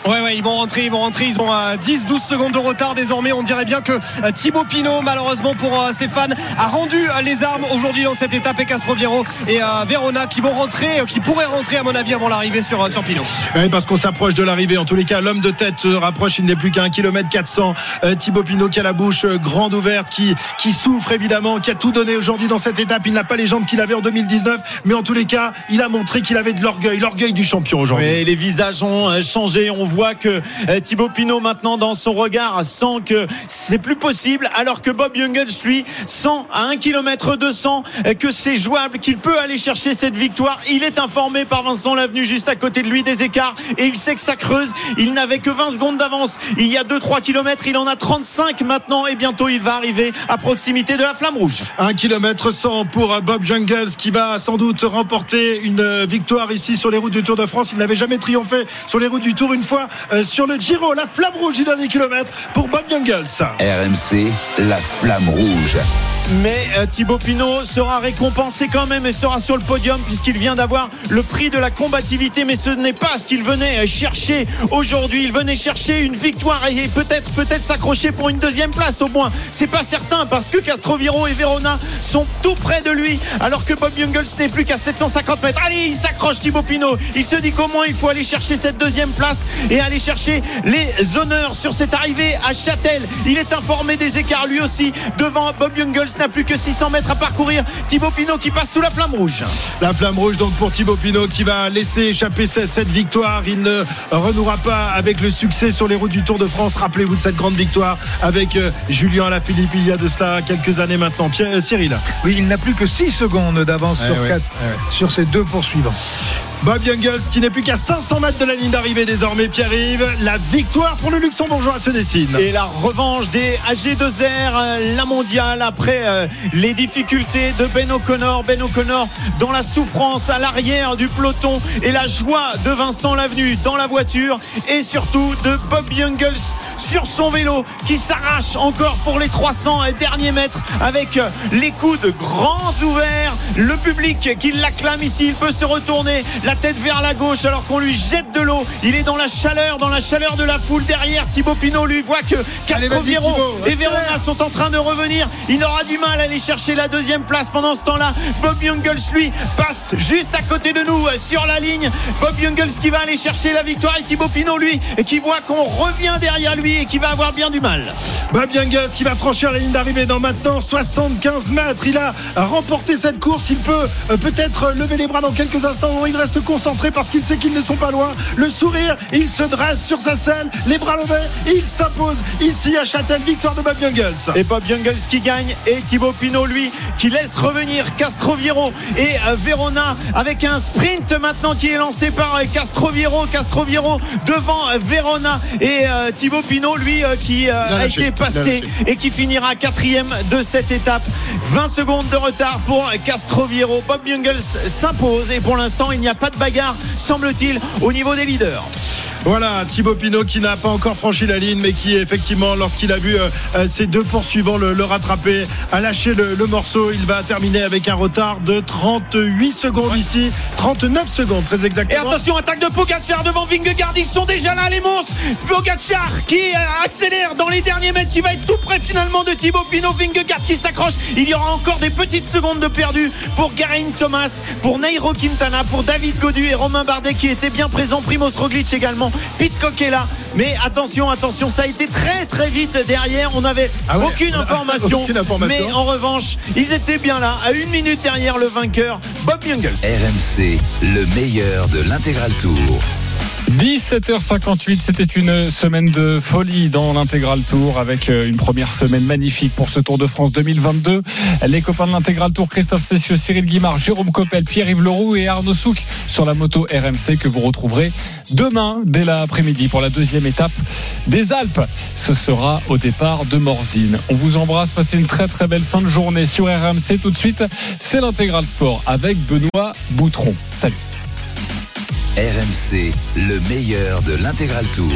Ouais, ouais, ils vont rentrer, ils vont rentrer. Ils ont euh, dix, douze secondes de retard désormais. On dirait bien que euh, Thibaut Pinot, malheureusement pour euh, ses fans, a rendu euh, les armes aujourd'hui dans cette étape. Et Castroviejo et euh, Verona qui vont rentrer, euh, qui pourraient rentrer, à mon avis, avant l'arrivée sur, euh, sur Pinot. Oui, parce qu'on s'approche de l'arrivée. En tous les cas, l'homme de tête se rapproche. Il n'est plus qu'à un kilomètre quatre cents. Euh, Thibaut Pinot qui a la bouche euh, grande ouverte, qui, qui souffre évidemment, qui a tout donné aujourd'hui dans cette étape. Il n'a pas les jambes qu'il avait en deux mille dix-neuf. Mais en tous les cas, il a montré qu'il avait de l'orgueil, l'orgueil du champion aujourd'hui. Oui, les visages ont euh, changé. On On voit que Thibaut Pinot maintenant dans son regard sent que c'est plus possible, alors que Bob Jungels lui sent à un kilomètre deux cents que c'est jouable, qu'il peut aller chercher cette victoire. Il est informé par Vincent Lavenu juste à côté de lui des écarts et il sait que ça creuse. Il n'avait que vingt secondes d'avance il y a deux à trois kilomètres, il en a trente-cinq maintenant et bientôt il va arriver à proximité de la flamme rouge. un kilomètre cent pour Bob Jungels qui va sans doute remporter une victoire ici sur les routes du Tour de France. Il n'avait jamais triomphé sur les routes du Tour, une fois Euh, sur le Giro. La flamme rouge du dernier kilomètre pour Bob Jungels. R M C, la flamme rouge. Mais euh, Thibaut Pinot sera récompensé quand même et sera sur le podium puisqu'il vient d'avoir le prix de la combativité. Mais ce n'est pas ce qu'il venait chercher aujourd'hui. Il venait chercher une victoire et peut-être peut-être s'accrocher pour une deuxième place au moins. C'est pas certain parce que Castroviejo et Verona sont tout près de lui alors que Bob Jungels n'est plus qu'à sept cent cinquante mètres. Allez, il s'accroche Thibaut Pinot. Il se dit qu'au moins il faut aller chercher cette deuxième place et aller chercher les honneurs sur cette arrivée à Châtel. Il est informé des écarts lui aussi devant Bob Jungels. N'a plus que six cents mètres à parcourir. Thibaut Pinot qui passe sous la flamme rouge. La flamme rouge donc pour Thibaut Pinot qui va laisser échapper cette victoire. Il ne renouera pas avec le succès sur les routes du Tour de France. Rappelez-vous de cette grande victoire avec Julien Alaphilippe il y a de cela quelques années maintenant. Pierre, Cyril. Oui, il n'a plus que six secondes d'avance eh sur, oui, quatre, eh oui. sur ses deux poursuivants. Bob Jungels qui n'est plus qu'à cinq cents mètres de la ligne d'arrivée désormais. Pierre-Yves, la victoire pour le Luxembourgeois se dessine. Et la revanche des A G deux R, la mondiale, après euh, les difficultés de Ben O'Connor. Ben O'Connor dans la souffrance à l'arrière du peloton et la joie de Vincent Lavenu dans la voiture et surtout de Bob Jungels sur son vélo qui s'arrache encore pour les trois cents derniers mètres avec les coudes grands ouverts. Le public qui l'acclame ici, il peut se retourner la tête vers la gauche alors qu'on lui jette de l'eau. Il est dans la chaleur, dans la chaleur de la foule derrière. Thibaut Pinot lui voit que Castroviejo et Verona sont en train de revenir. Il aura du mal à aller chercher la deuxième place pendant ce temps-là. Bob Jungels lui passe juste à côté de nous sur la ligne. Bob Jungels qui va aller chercher la victoire et Thibaut Pinot lui qui voit qu'on revient derrière lui et qui va avoir bien du mal. Bob Jungels qui va franchir la ligne d'arrivée dans maintenant soixante-quinze mètres. Il a remporté cette course. Il peut euh, peut-être lever les bras dans quelques instants. Il reste concentré parce qu'il sait qu'ils ne sont pas loin. Le sourire, il se dresse sur sa selle, les bras levés. Il s'impose ici à Châtel. Victoire de Bob Jungels. Et Bob Jungels qui gagne et Thibaut Pinot lui qui laisse revenir Castroviejo et euh, Verona avec un sprint maintenant qui est lancé par euh, Castroviejo. Castroviejo devant euh, Verona et euh, Thibaut Pinot lui euh, qui euh, a lâché, été passé et qui finira quatrième de cette étape. vingt secondes de retard pour Castroviejo. Bob Jungels s'impose et pour l'instant il n'y a pas de bagarre, semble-t-il, au niveau des leaders. Voilà, Thibaut Pinot qui n'a pas encore franchi la ligne mais qui effectivement, lorsqu'il a vu euh, ses deux poursuivants le, le rattraper, a lâché le, le morceau. Il va terminer avec un retard de trente-huit secondes ici, trente-neuf secondes très exactement. Et attention, attaque de Pogacar devant Vingegaard, ils sont déjà là les monstres. Pogacar qui accélère dans les derniers mètres, qui va être tout près finalement de Thibaut Pinot. Vingegaard qui s'accroche, il y aura encore des petites secondes de perdu pour Geraint Thomas, pour Nairo Quintana, pour David Baudu et Romain Bardet qui étaient bien présents, Primoz Roglic également. Pitcock est là, mais attention, attention, ça a été très très vite derrière. On n'avait ah ouais, aucune, information, aucune information, mais en revanche, ils étaient bien là, à une minute derrière le vainqueur, Bob Jungels. R M C, le meilleur de l'intégral tour. dix-sept heures cinquante-huit, c'était une semaine de folie dans l'Intégral Tour avec une première semaine magnifique pour ce Tour de France deux mille vingt-deux. Les copains de l'Intégral Tour, Christophe Cessieux, Cyril Guimard, Jérôme Coppel, Pierre-Yves Leroux et Arnaud Souk sur la moto R M C que vous retrouverez demain dès l'après-midi pour la deuxième étape des Alpes. Ce sera au départ de Morzine. On vous embrasse, passez une très très belle fin de journée sur R M C. Tout de suite, c'est l'Intégral Sport avec Benoît Boutron. Salut. R M C, le meilleur de l'intégral tour.